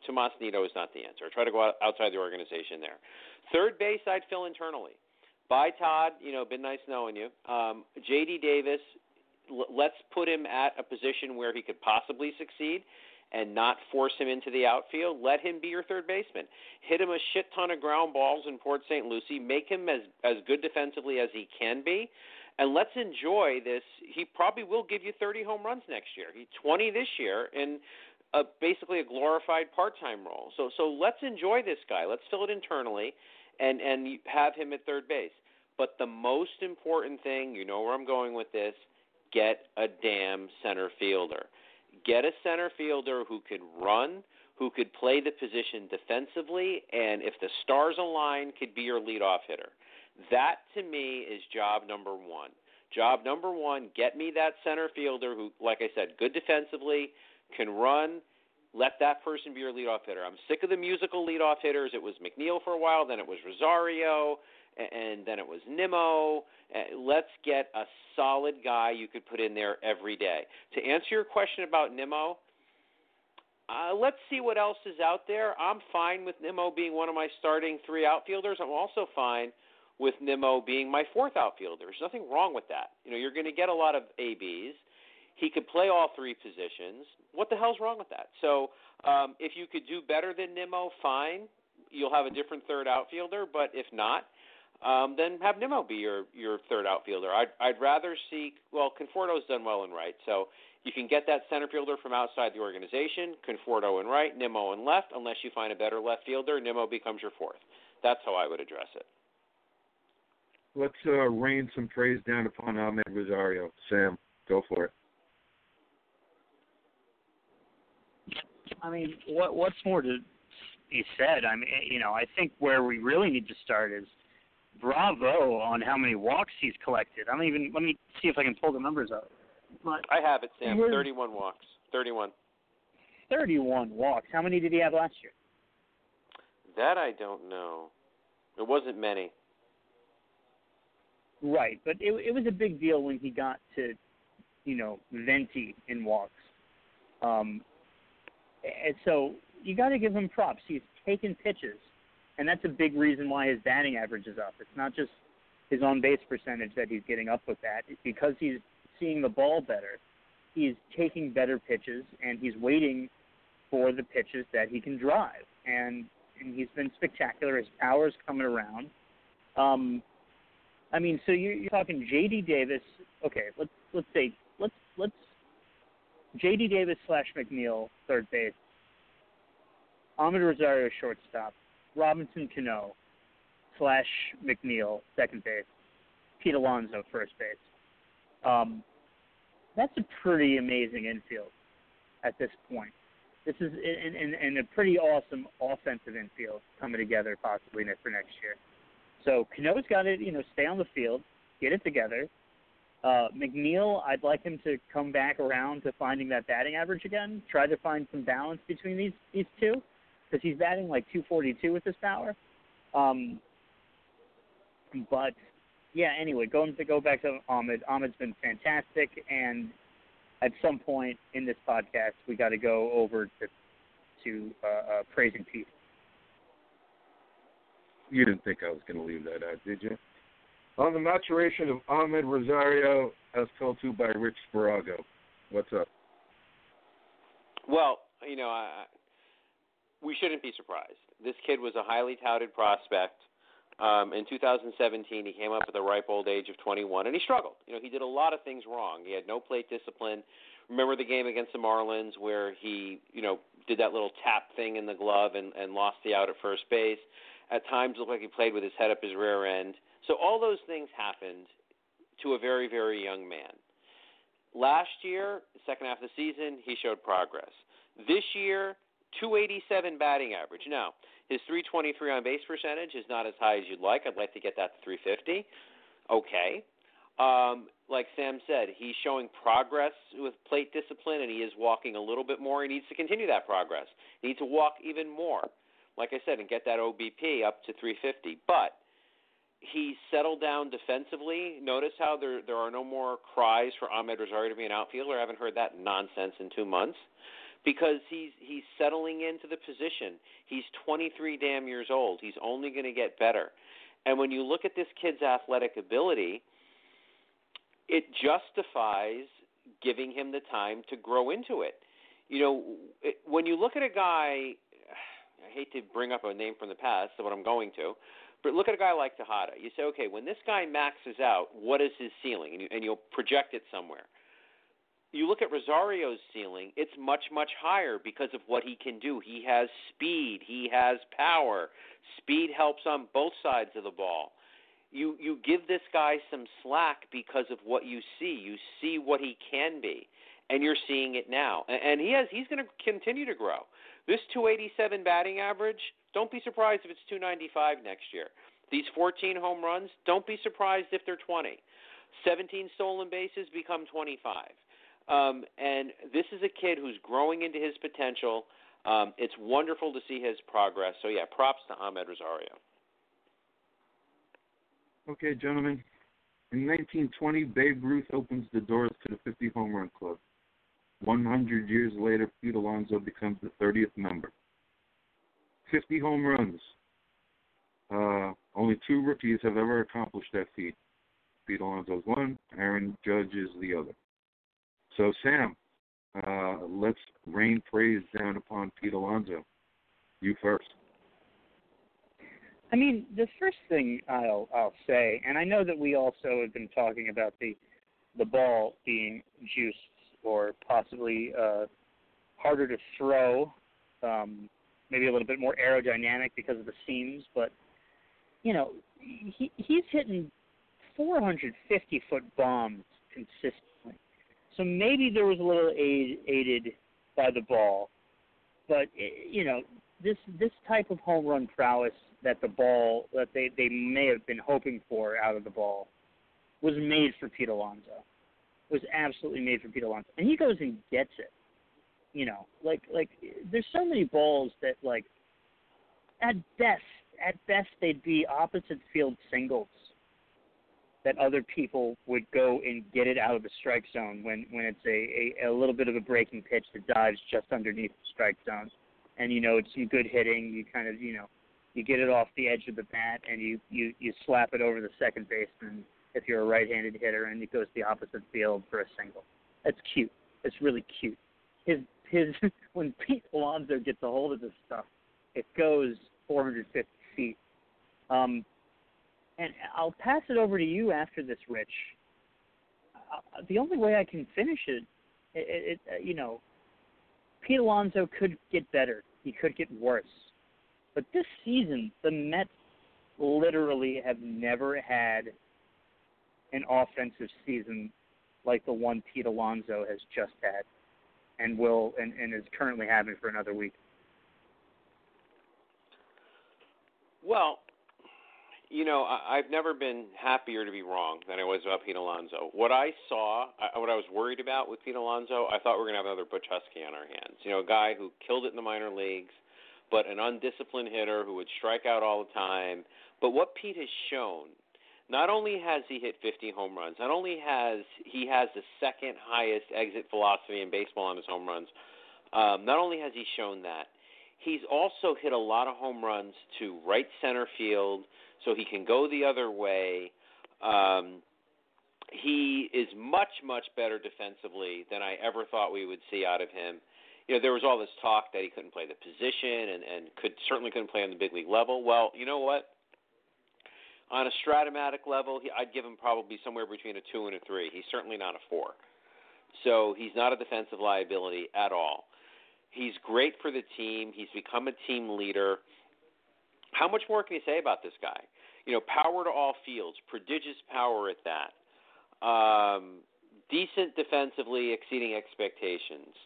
Tomas Nido is not the answer. I'd try to go outside the organization there. Third base, I'd fill internally. Bye, Todd. You know, been nice knowing you. J.D. Davis, let's put him at a position where he could possibly succeed and not force him into the outfield. Let him be your third baseman. Hit him a shit ton of ground balls in Port St. Lucie. Make him as good defensively as he can be. And let's enjoy this. He probably will give you 30 home runs next year. He 20 this year in basically a glorified part-time role. So let's enjoy this guy. Let's fill it internally and have him at third base. But the most important thing, you know where I'm going with this, get a damn center fielder. Get a center fielder who could run, who could play the position defensively, and if the stars align, could be your leadoff hitter. That, to me, is job number one. Job number one, get me that center fielder who, like I said, good defensively, can run. Let that person be your leadoff hitter. I'm sick of the musical leadoff hitters. It was McNeil for a while, then it was Rosario, and then it was Nimmo. Let's get a solid guy you could put in there every day. To answer your question about Nimmo, let's see what else is out there. I'm fine with Nimmo being one of my starting three outfielders. I'm also fine with Nimmo being my fourth outfielder. There's nothing wrong with that. You know, you're going to get a lot of ABs. He could play all three positions. What the hell's wrong with that? So if you could do better than Nimmo, fine. You'll have a different third outfielder, but if not, then have Nimmo be your third outfielder. I'd rather see – well, Conforto's done well in right, so you can get that center fielder from outside the organization, Conforto in right, Nimmo in left. Unless you find a better left fielder, Nimmo becomes your fourth. That's how I would address it. Let's rain some praise down upon Ahmed Rosario. Sam, go for it. I mean, what's more to be said? I mean, you know, I think where we really need to start is bravo on how many walks he's collected. I don't even, let me see if I can pull the numbers up. But I have it, Sam. 31 walks. 31 walks. How many did he have last year? That I don't know. It wasn't many. Right, but it was a big deal when he got to, you know, 20 in walks. And so you got to give him props. He's taken pitches, and that's a big reason why his batting average is up. It's not just his on-base percentage that he's getting up with that. It's because he's seeing the ball better. He's taking better pitches, and he's waiting for the pitches that he can drive. And he's been spectacular. His power's coming around. I mean, so you're talking J.D. Davis. Okay, let's say J.D. Davis / McNeil, third base. Ahmed Rosario, shortstop. Robinson Cano / McNeil, second base. Pete Alonso, first base. That's a pretty amazing infield at this point. This is in a pretty awesome offensive infield coming together possibly for next year. So Cano's got to, you know, stay on the field, get it together. McNeil, I'd like him to come back around to finding that batting average again. Try to find some balance between these two, because he's batting like 242 with his power. But yeah, anyway, go back to Ahmed. Ahmed's been fantastic, and at some point in this podcast, we got to go over to praising Pete. You didn't think I was going to leave that out, did you? On the maturation of Ahmed Rosario, as told to by Rich Sparago. What's up? Well, you know, we shouldn't be surprised. This kid was a highly touted prospect. In 2017, he came up at the ripe old age of 21, and he struggled. You know, he did a lot of things wrong. He had no plate discipline. Remember the game against the Marlins where he, you know, did that little tap thing in the glove and lost the out at first base? At times, it looked like he played with his head up his rear end. So all those things happened to a very, very young man. Last year, second half of the season, he showed progress. This year, 287 batting average. Now, his 323 on base percentage is not as high as you'd like. I'd like to get that to 350. Okay. Like Sam said, he's showing progress with plate discipline, and he is walking a little bit more. He needs to continue that progress. He needs to walk even more, like I said, and get that OBP up to 350. But he settled down defensively. Notice how there are no more cries for Ahmed Rosario to be an outfielder. I haven't heard that nonsense in 2 months because he's settling into the position. He's 23 damn years old. He's only going to get better. And when you look at this kid's athletic ability, it justifies giving him the time to grow into it. You know, when you look at a guy, I hate to bring up a name from the past, so what I'm going to, but look at a guy like Tejada. You say, okay, when this guy maxes out, what is his ceiling? And you'll project it somewhere. You look at Rosario's ceiling, it's much, much higher because of what he can do. He has speed. He has power. Speed helps on both sides of the ball. You give this guy some slack because of what you see. You see what he can be, and you're seeing it now. And he's going to continue to grow. This 287 batting average, don't be surprised if it's 295 next year. These 14 home runs, don't be surprised if they're 20. 17 stolen bases become 25. And this is a kid who's growing into his potential. It's wonderful to see his progress. So, yeah, props to Ahmed Rosario. Okay, gentlemen, in 1920, Babe Ruth opens the doors to the 50 home run club. 100 years later, Pete Alonso becomes the 30th member. 50 home runs. Only two rookies have ever accomplished that feat. Pete Alonso's one, Aaron Judge is the other. So, Sam, let's rain praise down upon Pete Alonso. You first. I mean, the first thing I'll say, and I know that we also have been talking about the ball being juiced or possibly harder to throw, maybe a little bit more aerodynamic because of the seams, but, you know, he's hitting 450-foot bombs consistently. So maybe there was a little aided by the ball, but, you know, this type of home run prowess that the ball, that they may have been hoping for out of the ball, was made for Pete Alonso. Was absolutely made for Pete Alonso. And he goes and gets it. You know, like there's so many balls that, like, at best they'd be opposite field singles that other people would go and get it out of the strike zone when it's a little bit of a breaking pitch that dives just underneath the strike zone. And, you know, it's some good hitting. You kind of, you know, you get it off the edge of the bat and you slap it over the second baseman if you're a right-handed hitter, and it goes the opposite field for a single. That's cute. It's really cute. His when Pete Alonso gets a hold of this stuff, it goes 450 feet. And I'll pass it over to you after this, Rich. The only way I can finish it, you know, Pete Alonso could get better. He could get worse. But this season, the Mets literally have never had an offensive season like the one Pete Alonso has just had and will and is currently having for another week. Well, you know, I've never been happier to be wrong than I was about Pete Alonso. What I saw, what I was worried about with Pete Alonso, I thought we were going to have another Butch Husky on our hands. You know, a guy who killed it in the minor leagues, but an undisciplined hitter who would strike out all the time. But what Pete has shown, not only has he hit 50 home runs, not only has he has the second highest exit velocity in baseball on his home runs, not only has he shown that, he's also hit a lot of home runs to right center field so he can go the other way. He is much, much better defensively than I ever thought we would see out of him. You know, there was all this talk that he couldn't play the position and certainly couldn't play on the big league level. Well, you know what? On a stratomatic level, I'd give him probably somewhere between a 2 and a 3. He's certainly not a 4. So he's not a defensive liability at all. He's great for the team. He's become a team leader. How much more can you say about this guy? You know, power to all fields, prodigious power at that. Decent defensively, exceeding expectations.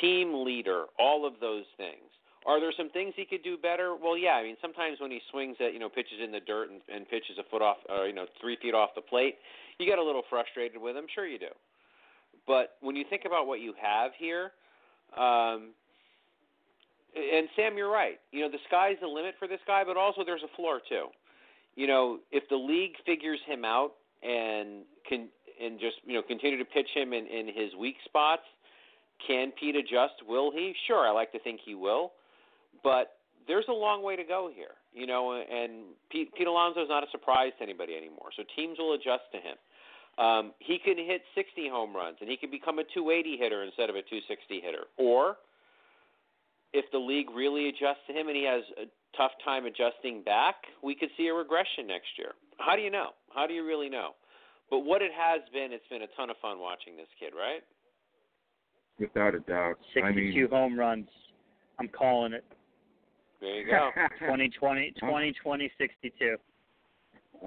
Team leader, all of those things. Are there some things he could do better? Well, yeah. I mean, sometimes when he swings at, pitches in the dirt and pitches a foot off, 3 feet off the plate, you get a little frustrated with him. Sure you do. But when you think about what you have here, and Sam, you're right. The sky's the limit for this guy, but also there's a floor too. If the league figures him out and just continue to pitch him in his weak spots, can Pete adjust? Will he? Sure, I like to think he will, but there's a long way to go here. And Pete Alonso is not a surprise to anybody anymore, so teams will adjust to him. He can hit 60 home runs, and he can become a 280 hitter instead of a 260 hitter. Or if the league really adjusts to him and he has a tough time adjusting back, we could see a regression next year. How do you know? How do you really know? But what it has been, it's been a ton of fun watching this kid, right? Without a doubt. 62 home runs. I'm calling it. There you go. 2020, 62.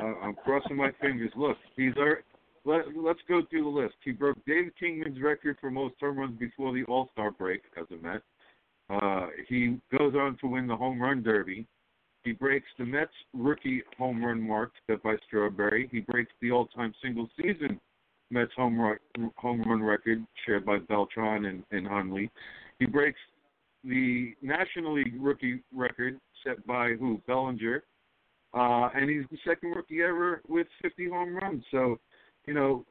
I'm crossing my fingers. Look, these are... Let's go through the list. He broke David Kingman's record for most home runs before the All-Star break as a Met. He goes on to win the Home Run Derby. He breaks the Mets rookie home run mark set by Strawberry. He breaks the all-time single-season Mets home run record shared by Beltran and Hundley. He breaks the National League rookie record set by who? Bellinger. And he's the second rookie ever with 50 home runs. So, 2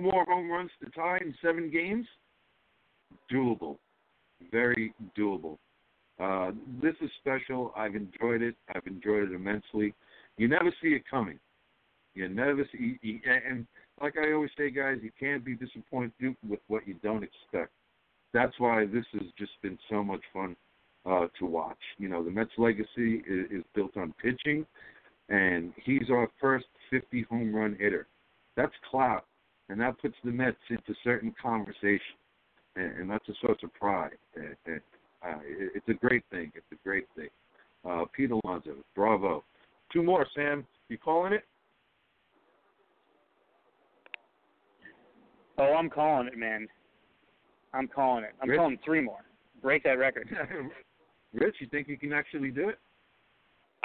more home runs to tie in 7 games, doable. Very doable. This is special. I've enjoyed it. I've enjoyed it immensely. You never see it coming. And like I always say, guys, you can't be disappointed with what you don't expect. That's why this has just been so much fun to watch. The Mets' legacy is built on pitching, and he's our first 50 home run hitter. That's clout, and that puts the Mets into certain conversation, and that's a source of pride. And it's a great thing. Pete Alonso, bravo. 2 more, Sam. You calling it? Oh, I'm calling it, man. I'm calling it. I'm Rich? Calling 3 more. Break that record. Rich, you think you can actually do it?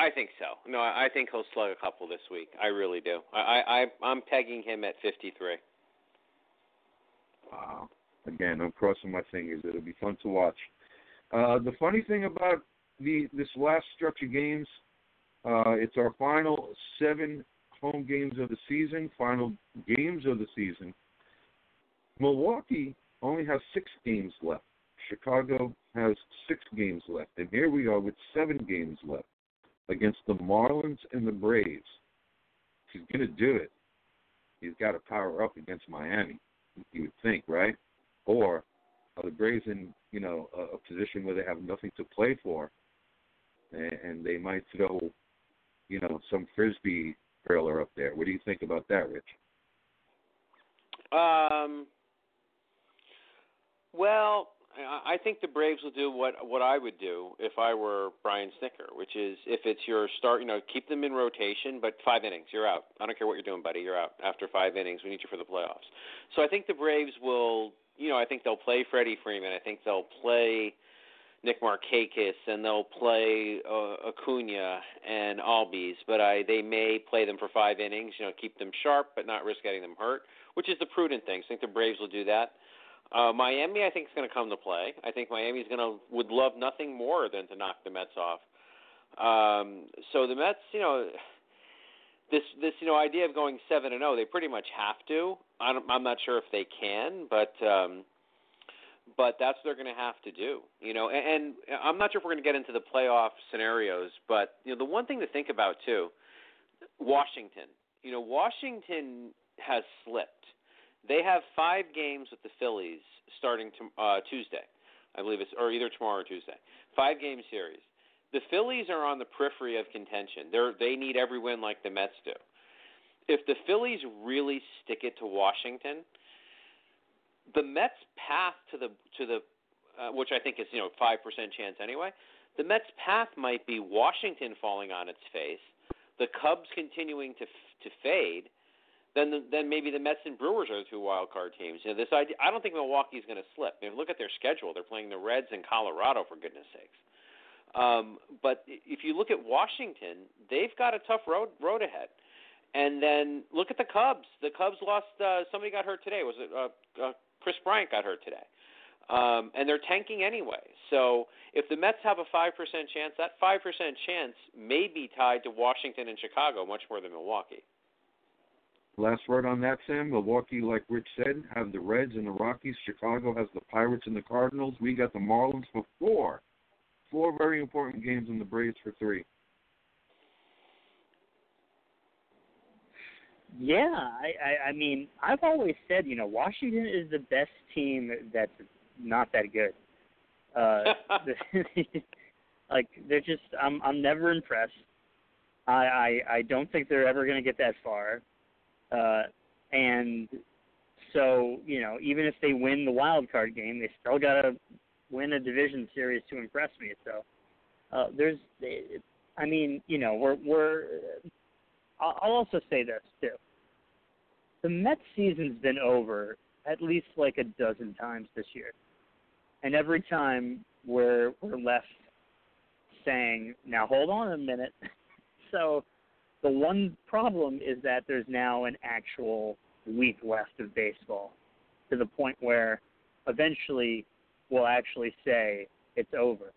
I think so. No, I think he'll slug a couple this week. I really do. I'm pegging him at 53. Wow. Again, I'm crossing my fingers. It'll be fun to watch. The funny thing about this last stretch of games, it's our final 7 home games of the season, final games of the season. Milwaukee only has 6 games left. Chicago has 6 games left. And here we are with 7 games left against the Marlins and the Braves. He's going to do it. He's got to power up against Miami, you would think, right? Or are the Braves in, a position where they have nothing to play for, and they might throw, some Frisbee curler up there. What do you think about that, Rich? Well, I think the Braves will do what I would do if I were Brian Snicker, which is if it's your start, keep them in rotation, but 5 innings, you're out. I don't care what you're doing, buddy. You're out after 5 innings. We need you for the playoffs. So I think the Braves will, I think they'll play Freddie Freeman. I think they'll play Nick Markakis, and they'll play Acuna and Albies, but they may play them for 5 innings, keep them sharp but not risk getting them hurt, which is the prudent thing. So I think the Braves will do that. Miami, I think, is going to come to play. I think Miami's would love nothing more than to knock the Mets off. So the Mets, this idea of going 7-0, they pretty much have to. I'm not sure if they can, but that's what they're going to have to do. And I'm not sure if we're going to get into the playoff scenarios, but the one thing to think about too, Washington. Washington has slipped. They have 5 games with the Phillies starting Tuesday, I believe it's, or either tomorrow or Tuesday. 5-game series. The Phillies are on the periphery of contention. They need every win like the Mets do. If the Phillies really stick it to Washington, the Mets' path to the which I think is 5% chance anyway. The Mets' path might be Washington falling on its face, the Cubs continuing to fade. Then maybe the Mets and Brewers are the 2 wild card teams. This idea, I don't think Milwaukee's going to slip. Look at their schedule. They're playing the Reds and Colorado, for goodness sakes. But if you look at Washington, they've got a tough road ahead. And then look at the Cubs. The Cubs lost somebody got hurt today. Was it Chris Bryant got hurt today? And they're tanking anyway. So if the Mets have a 5% chance, that 5% chance may be tied to Washington and Chicago much more than Milwaukee. Last word on that, Sam. Milwaukee, like Rich said, have the Reds and the Rockies. Chicago has the Pirates and the Cardinals. We got the Marlins for four. Four very important games, and the Braves for three. Yeah, I mean, I've always said, you know, Washington is the best team that's not that good. Like, they're just, I'm never impressed. I don't think they're ever going to get that far. And so, you know, even if they win the wild card game, they still got to win a division series to impress me. So I mean, you know, we're I'll also say this too. The Mets season's been over at least like a dozen times this year. And every time we're left saying, now hold on a minute. So the one problem is that there's now an actual week left of baseball to the point where eventually we'll actually say it's over.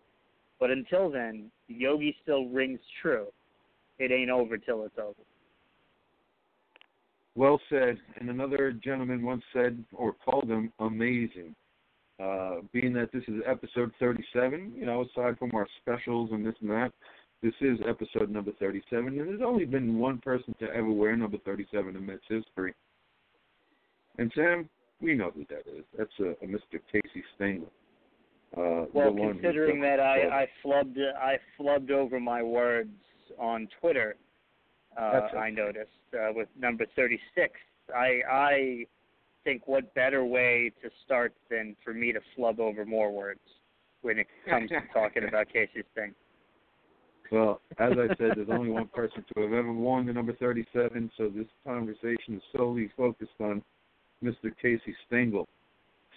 But until then, Yogi still rings true. It ain't over till it's over. Well said. And another gentleman once said or called him amazing. Being that this is episode 37, you know, aside from our specials and this and that, this is episode number 37, and there's only been one person to ever wear number 37 in Mets history. And Sam, we know who that is. That's a Mr. Casey Stengel. Well, considering that I flubbed over my words on Twitter, I noticed with number 36. I think what better way to start than for me to flub over more words when it comes to talking about Casey Stengel. Well, as I said, there's only one person to have ever worn the number 37, so this conversation is solely focused on Mr. Casey Stengel.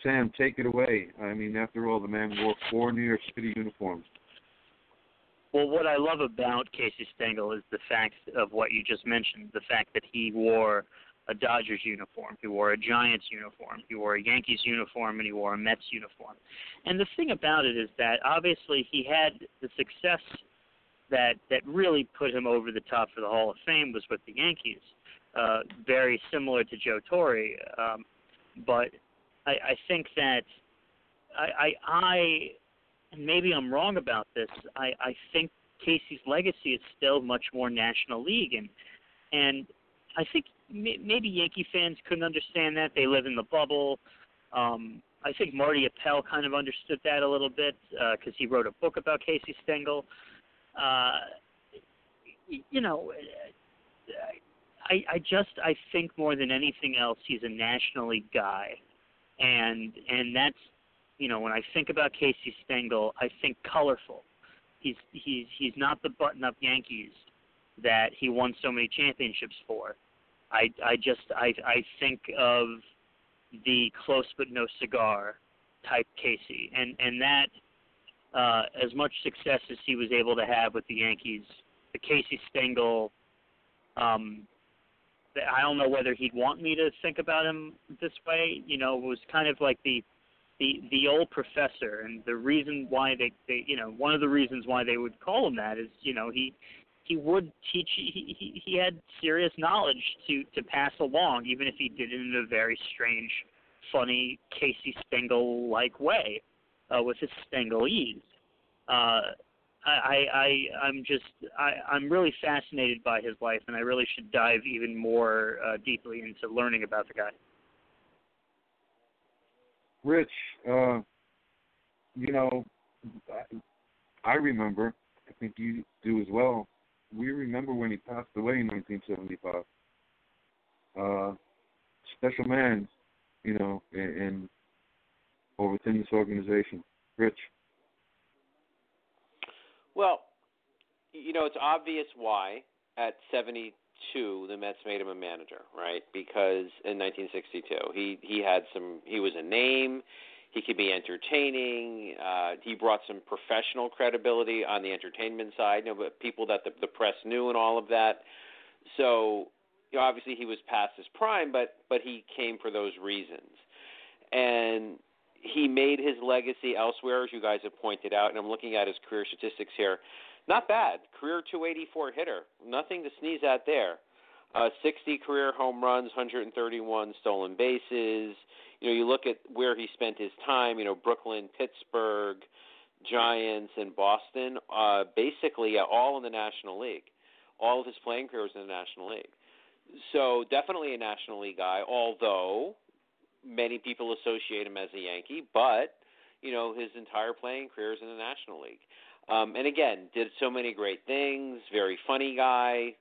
Sam, take it away. I mean, after all, the man wore four New York City uniforms. Well, what I love about Casey Stengel is the fact of what you just mentioned, the fact that he wore a Dodgers uniform, he wore a Giants uniform, he wore a Yankees uniform, and he wore a Mets uniform. And the thing about it is that, obviously, he had the success that really put him over the top for the Hall of Fame was with the Yankees, very similar to Joe Torre. But I think that and maybe I'm wrong about this, I think Casey's legacy is still much more National League. And I think maybe Yankee fans couldn't understand that. They live in the bubble. I think Marty Appel kind of understood that a little bit because he wrote a book about Casey Stengel. You know, I think more than anything else, he's a National League guy. And that's, you know, when I think about Casey Stengel, I think colorful. He's not the button-up Yankees that he won so many championships for. I think of the close but no cigar type Casey. And that, as much success as he was able to have with the Yankees, the Casey Stengel, I don't know whether he'd want me to think about him this way. You know, it was kind of like the old professor, and the reason why they you know, one of the reasons why they would call him that is, you know, he would teach. He had serious knowledge to pass along, even if he did it in a very strange, funny Casey Stengel-like way. With his Stengelese. I'm really fascinated by his life, and I really should dive even more deeply into learning about the guy. Rich, you know, I remember, I think you do as well, we remember when he passed away in 1975. Special man, you know, and or within this organization. Rich? Well, you know, it's obvious why at 72 the Mets made him a manager, right? Because in 1962 he was a name, He could be entertaining. He brought some professional credibility on the entertainment side, you know, but people that the press knew and all of that. So, you know, obviously he was past his prime, but he came for those reasons. And he made his legacy elsewhere, as you guys have pointed out, and I'm looking at his career statistics here. Not bad. Career .284 hitter. Nothing to sneeze at there. 60 career home runs, 131 stolen bases. You know, you look at where he spent his time, you know, Brooklyn, Pittsburgh, Giants, and Boston, basically all in the National League. All of his playing career was in the National League. So definitely a National League guy, although many people associate him as a Yankee, but, you know, his entire playing career is in the National League. And again, did so many great things, very funny guy.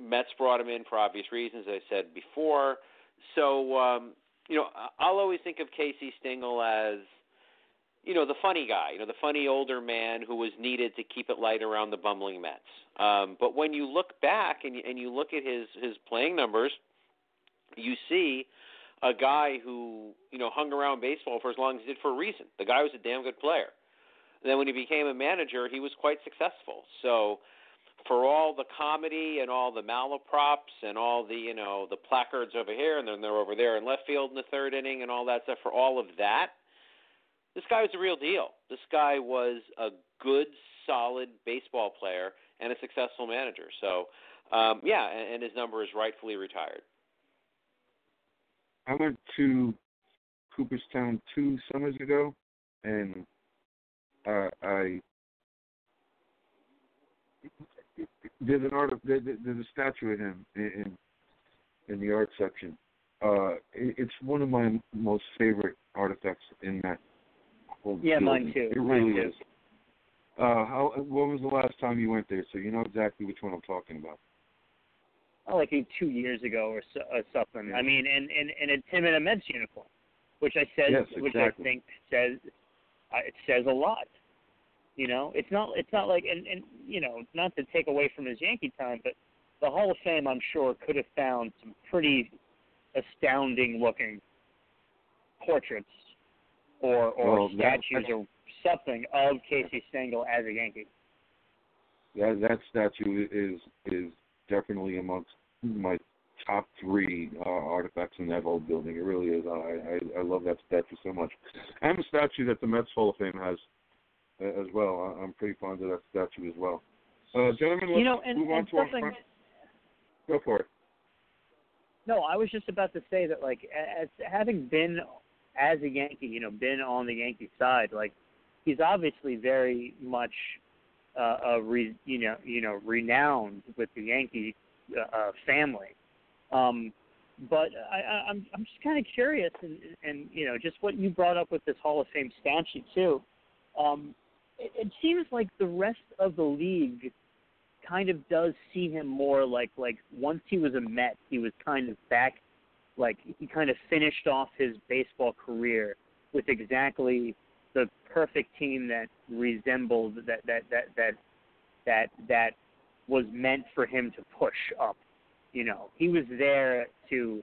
Mets brought him in for obvious reasons, as I said before. So, you know, I'll always think of Casey Stengel as, you know, the funny guy, you know, the funny older man who was needed to keep it light around the bumbling Mets. But when you look back and you look at his playing numbers, you see a guy who, you know, hung around baseball for as long as he did for a reason. The guy was a damn good player. And then when he became a manager, he was quite successful. So for all the comedy and all the malaprops and all the, you know, the placards over here and then they're over there in left field in the third inning and all that stuff, for all of that, this guy was the real deal. This guy was a good, solid baseball player and a successful manager. So, yeah, and his number is rightfully retired. I went to Cooperstown 2 summers ago, and there's a statue of him in the art section. It's one of my most favorite artifacts in that whole building. Mine too. It really is. When was the last time you went there? So you know exactly which one I'm talking about. Oh, like 2 years ago or so, or something. Yeah. I mean, and it's him in a Mets uniform, which I said, yes, exactly. Which I think says it says a lot. You know, it's not like, and you know, not to take away from his Yankee time, but the Hall of Fame, I'm sure, could have found some pretty astounding-looking portraits or statues or something of Casey Stengel as a Yankee. Yeah, that statue is definitely amongst my top 3 artifacts in that whole building. It really is. I love that statue so much. And the statue that the Mets Hall of Fame has as well. I'm pretty fond of that statue as well. Gentlemen, let's move on to our front. Go for it. No, I was just about to say that, like, as having been as a Yankee, you know, been on the Yankee side, like, he's obviously very much renowned with the Yankee family. But I'm just kind of curious, and you know, just what you brought up with this Hall of Fame statue too. It seems like the rest of the league kind of does see him more like once he was a Met, he was kind of back, like he kind of finished off his baseball career with exactly the perfect team that resembled that was meant for him to push up. You know, he was there to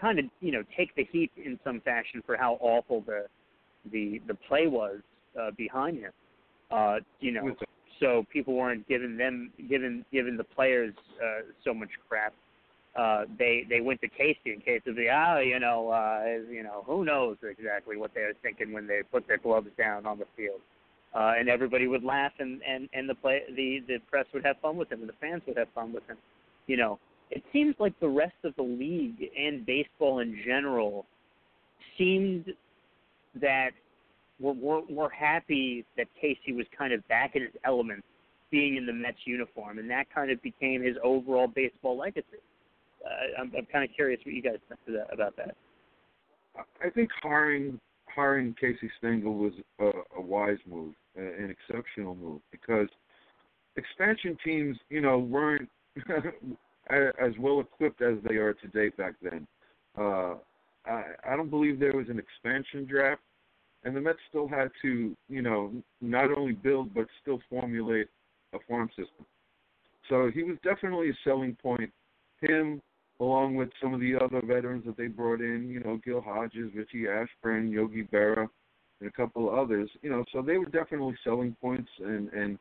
kind of, you know, take the heat in some fashion for how awful the play was behind him. You know, so people weren't giving the players so much crap. They went to Casey in case of the who knows exactly what they were thinking when they put their gloves down on the field, and everybody would laugh and the press would have fun with him and the fans would have fun with him. You know, it seems like the rest of the league and baseball in general seemed that we're happy that Casey was kind of back in his element, being in the Mets uniform, and that kind of became his overall baseball legacy. I'm kind of curious what you guys think about that. I think hiring Casey Stengel was a wise move, an exceptional move, because expansion teams, you know, weren't as well equipped as they are today back then. I don't believe there was an expansion draft, and the Mets still had to, you know, not only build but still formulate a farm system. So he was definitely a selling point. Him, along with some of the other veterans that they brought in, you know, Gil Hodges, Richie Ashburn, Yogi Berra, and a couple of others, you know, so they were definitely selling points and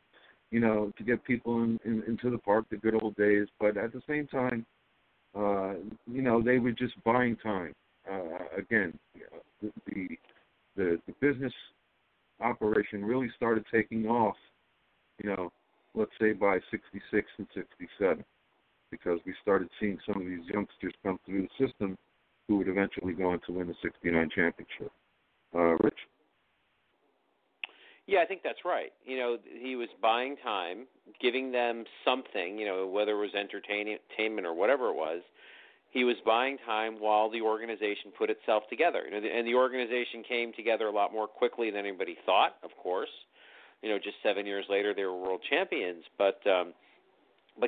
you know, to get people into the park, the good old days. But at the same time, you know, they were just buying time. Again, you know, the business operation really started taking off, you know, let's say by 66 and 67, because we started seeing some of these youngsters come through the system who would eventually go on to win the 69 championship. Rich? Yeah, I think that's right. You know, he was buying time, giving them something, you know, whether it was entertainment or whatever it was. He was buying time while the organization put itself together. You know, and the organization came together a lot more quickly than anybody thought, of course. You know, just 7 years later, they were world champions. But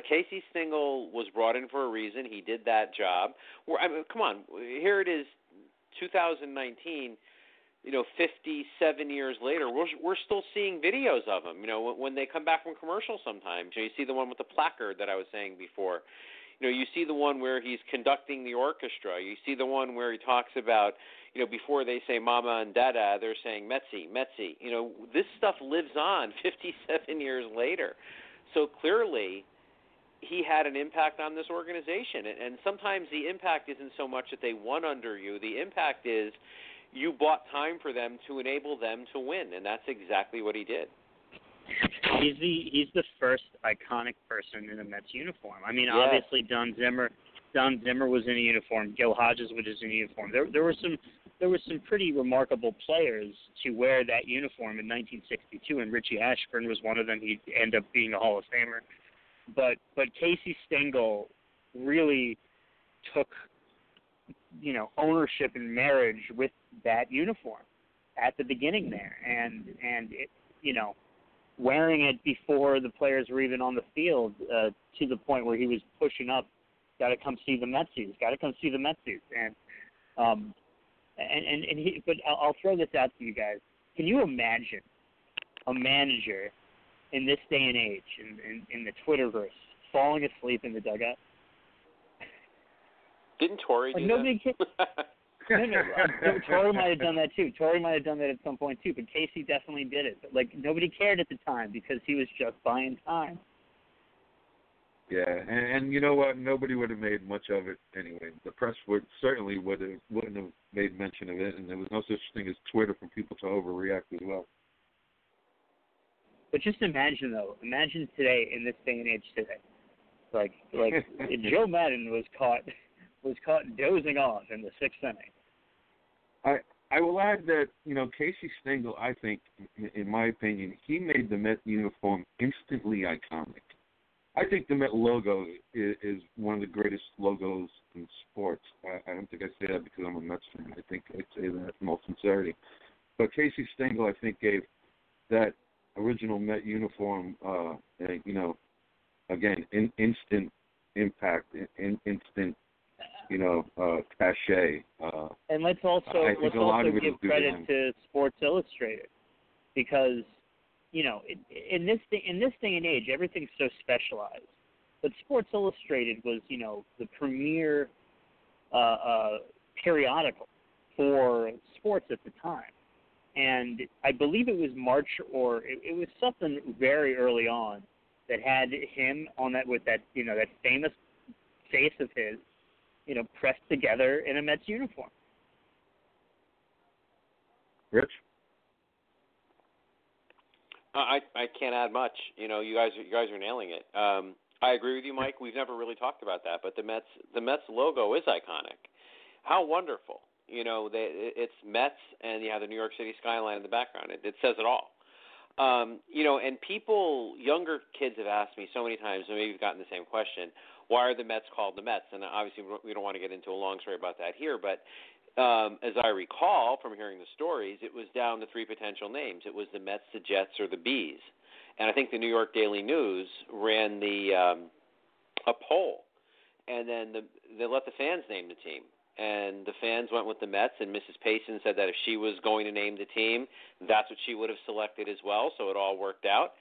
Casey Stengel was brought in for a reason. He did that job. I mean, come on, here it is, 2019. You know, 57 years later, we're still seeing videos of them. You know, when they come back from commercial sometimes, you know, you see the one with the placard that I was saying before. You know, you see the one where he's conducting the orchestra. You see the one where he talks about, you know, before they say Mama and Dada, they're saying Metsi, Metsi. You know, this stuff lives on 57 years later. So clearly he had an impact on this organization. And sometimes the impact isn't so much that they won under you. The impact is you bought time for them to enable them to win, and that's exactly what he did. He's the first iconic person in a Mets uniform. I mean, yeah. Obviously Don Zimmer was in a uniform. Gil Hodges was in a uniform. There were some pretty remarkable players to wear that uniform in 1962, and Richie Ashburn was one of them. He'd end up being a Hall of Famer. But Casey Stengel really took, you know, ownership and marriage with that uniform at the beginning there, and it, you know, wearing it before the players were even on the field, to the point where he was pushing up, got to come see the Metsies, and he. But I'll throw this out to you guys: can you imagine a manager in this day and age, in the Twitterverse, falling asleep in the dugout? Didn't Torrey do that? No, Torrey might have done that too. Torrey might have done that at some point too, but Casey definitely did it. But like nobody cared at the time because he was just buying time. Yeah, and you know what? Nobody would have made much of it anyway. The press wouldn't have made mention of it, and there was no such thing as Twitter for people to overreact as well. But just imagine though. Imagine today in this day and age today, like Joe Maddon was caught dozing off in the sixth inning. I will add that, you know, Casey Stengel, I think, in my opinion, he made the Met uniform instantly iconic. I think the Met logo is one of the greatest logos in sports. I don't think I say that because I'm a Mets fan. I think I'd say that in all sincerity. But Casey Stengel, I think, gave that original Met uniform, you know, again, an instant impact, an instant, you know, cachet. And let's also give credit to Sports Illustrated because, you know, in this day and age, everything's so specialized. But Sports Illustrated was, you know, the premier periodical for sports at the time. And I believe it was March or it was something very early on that had him on that with that, you know, that famous face of his, you know, pressed together in a Mets uniform. Rich? I can't add much. You know, you guys are nailing it. I agree with you, Mike. We've never really talked about that, but the Mets logo is iconic. How wonderful! You know, it's Mets, and you have the New York City skyline in the background. It says it all. You know, and people, younger kids have asked me so many times, and maybe you've gotten the same question. Why are the Mets called the Mets? And obviously we don't want to get into a long story about that here, but as I recall from hearing the stories, it was down to three potential names. It was the Mets, the Jets, or the Bees. And I think the New York Daily News ran a poll, and then they let the fans name the team. And the fans went with the Mets, and Mrs. Payson said that if she was going to name the team, that's what she would have selected as well, so it all worked out.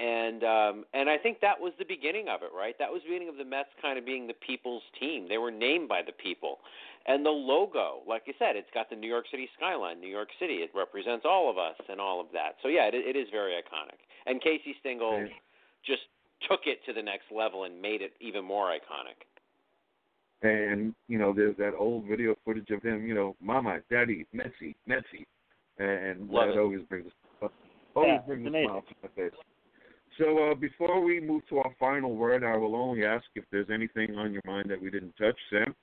And I think that was the beginning of it, right? That was the beginning of the Mets kind of being the people's team. They were named by the people. And the logo, like you said, it's got the New York City skyline, New York City. It represents all of us and all of that. So, yeah, it is very iconic. And Casey Stengel just took it to the next level and made it even more iconic. And, you know, there's that old video footage of him, you know, Mama, Daddy, Metsy, Metsy. And that always brings a smile to my face. So before we move to our final word, I will only ask if there's anything on your mind that we didn't touch, Sam.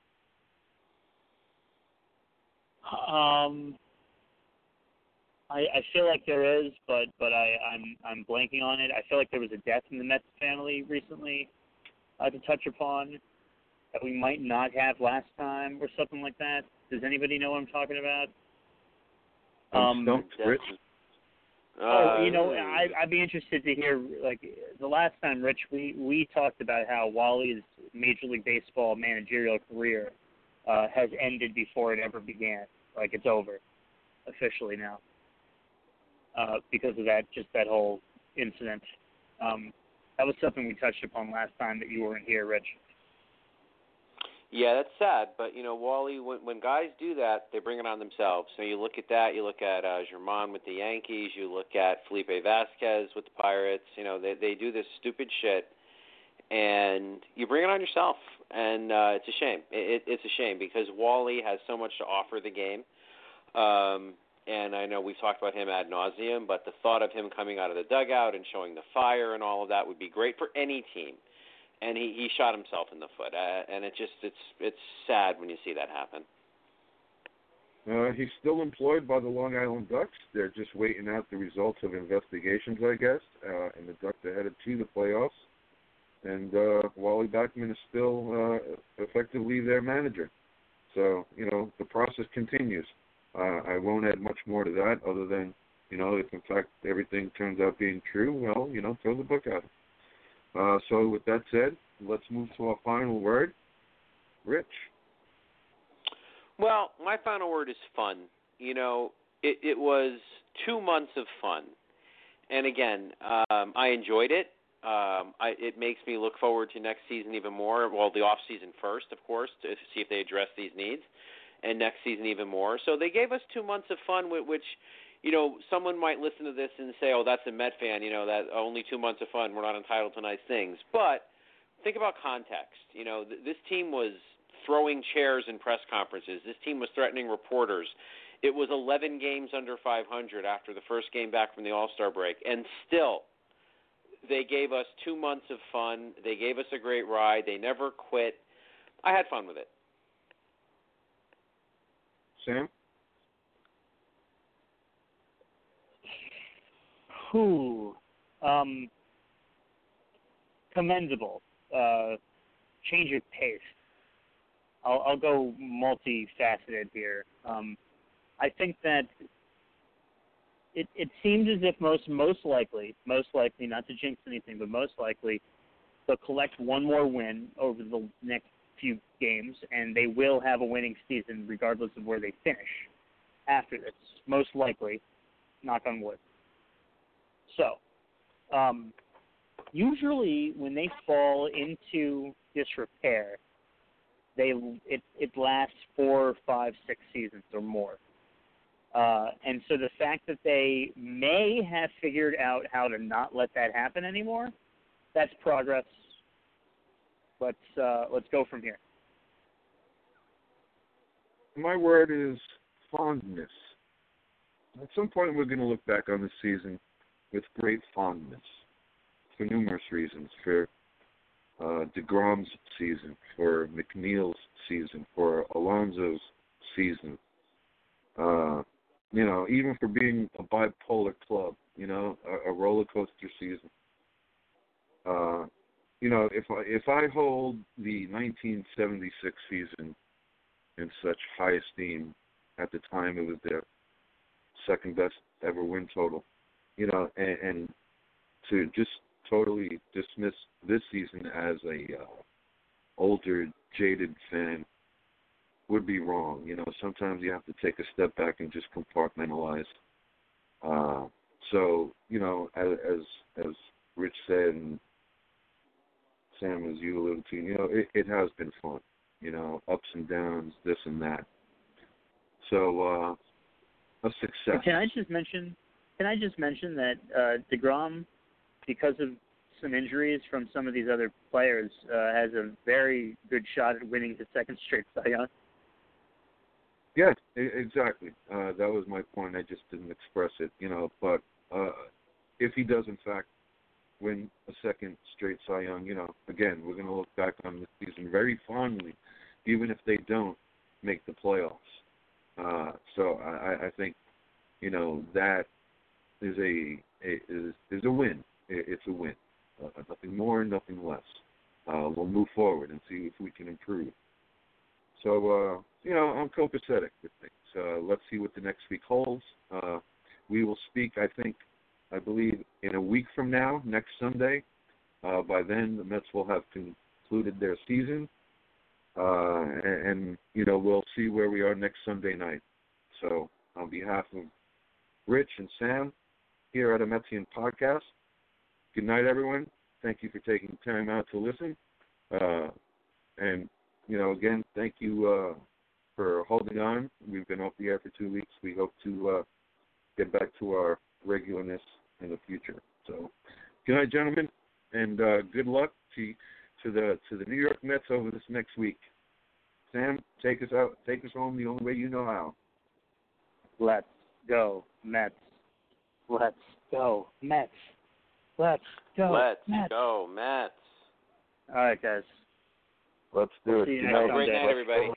I feel like there is, but I'm blanking on it. I feel like there was a death in the Mets family recently to touch upon that we might not have last time or something like that. Does anybody know what I'm talking about? Rich. I'd be interested to hear, like, the last time, Rich, we talked about how Wally's Major League Baseball managerial career has ended before it ever began. Like, it's over officially now because of that whole incident. That was something we touched upon last time that you weren't here, Rich. Yeah, that's sad, but, you know, Wally, when guys do that, they bring it on themselves. So you look at that, you look at Germán with the Yankees, you look at Felipe Vasquez with the Pirates, you know, they do this stupid shit, and you bring it on yourself, and it's a shame. It's a shame because Wally has so much to offer the game, and I know we've talked about him ad nauseum, but the thought of him coming out of the dugout and showing the fire and all of that would be great for any team. And he shot himself in the foot, and it's sad when you see that happen. He's still employed by the Long Island Ducks. They're just waiting out the results of investigations, I guess, and the Ducks are headed to the playoffs. And Wally Backman is still effectively their manager. So, you know, the process continues. I won't add much more to that other than, you know, if in fact everything turns out being true, well, you know, throw the book at him. So with that said, let's move to our final word. Rich? Well, my final word is fun. You know, it was 2 months of fun. And again, I enjoyed it. It makes me look forward to next season even more. Well, the off season first, of course, to see if they address these needs. And next season even more. So they gave us 2 months of fun, which you know, someone might listen to this and say, oh, that's a Met fan, you know, that only 2 months of fun. We're not entitled to nice things. But think about context. You know, this team was throwing chairs in press conferences. This team was threatening reporters. It was 11 games under 500 after the first game back from the All-Star break. And still, they gave us 2 months of fun. They gave us a great ride. They never quit. I had fun with it. Sam? Commendable. Change of pace. I'll go multifaceted here. I think that it seems as if most likely, not to jinx anything, but most likely they'll collect one more win over the next few games, and they will have a winning season regardless of where they finish after this. Most likely, knock on wood. So, usually when they fall into disrepair, it lasts 4, 5, 6 seasons or more. And so the fact that they may have figured out how to not let that happen anymore, that's progress. Let's go from here. My word is fondness. At some point we're going to look back on the season with great fondness for numerous reasons, for DeGrom's season, for McNeil's season, for Alonso's season, you know, even for being a bipolar club, you know, a roller coaster season. You know, if I hold the 1976 season in such high esteem, at the time it was their second best ever win total, you know, and to just totally dismiss this season as a older, jaded fan would be wrong. You know, sometimes you have to take a step back and just compartmentalize. So, you know, as Rich said, and Sam, as you alluded to, you know, it has been fun, you know, ups and downs, this and that. So a success. Can I just mention that DeGrom, because of some injuries from some of these other players, has a very good shot at winning his second straight Cy Young? Yeah, exactly. That was my point. I just didn't express it, you know. But if he does, in fact, win a second straight Cy Young, you know, again, we're going to look back on this season very fondly, even if they don't make the playoffs. So I think, you know, that is a win. It's a win. Nothing more, nothing less. We'll move forward and see if we can improve. So, you know, I'm copacetic with things. Let's see what the next week holds. We will speak, I believe, in a week from now, next Sunday. By then, the Mets will have concluded their season. And, you know, we'll see where we are next Sunday night. So, on behalf of Rich and Sam, here at a Metsian Podcast, good night, everyone. Thank you for taking time out to listen. And, you know, again, thank you for holding on. We've been off the air for 2 weeks. We hope to get back to our regularness in the future. So, good night, gentlemen, and good luck to the New York Mets over this next week. Sam, take us out. Take us home the only way you know how. Let's go, Mets. Let's go, Mets. Let's go, Mets. Let's go, Mets. All right, guys. Let's do it. Have a great night, everybody.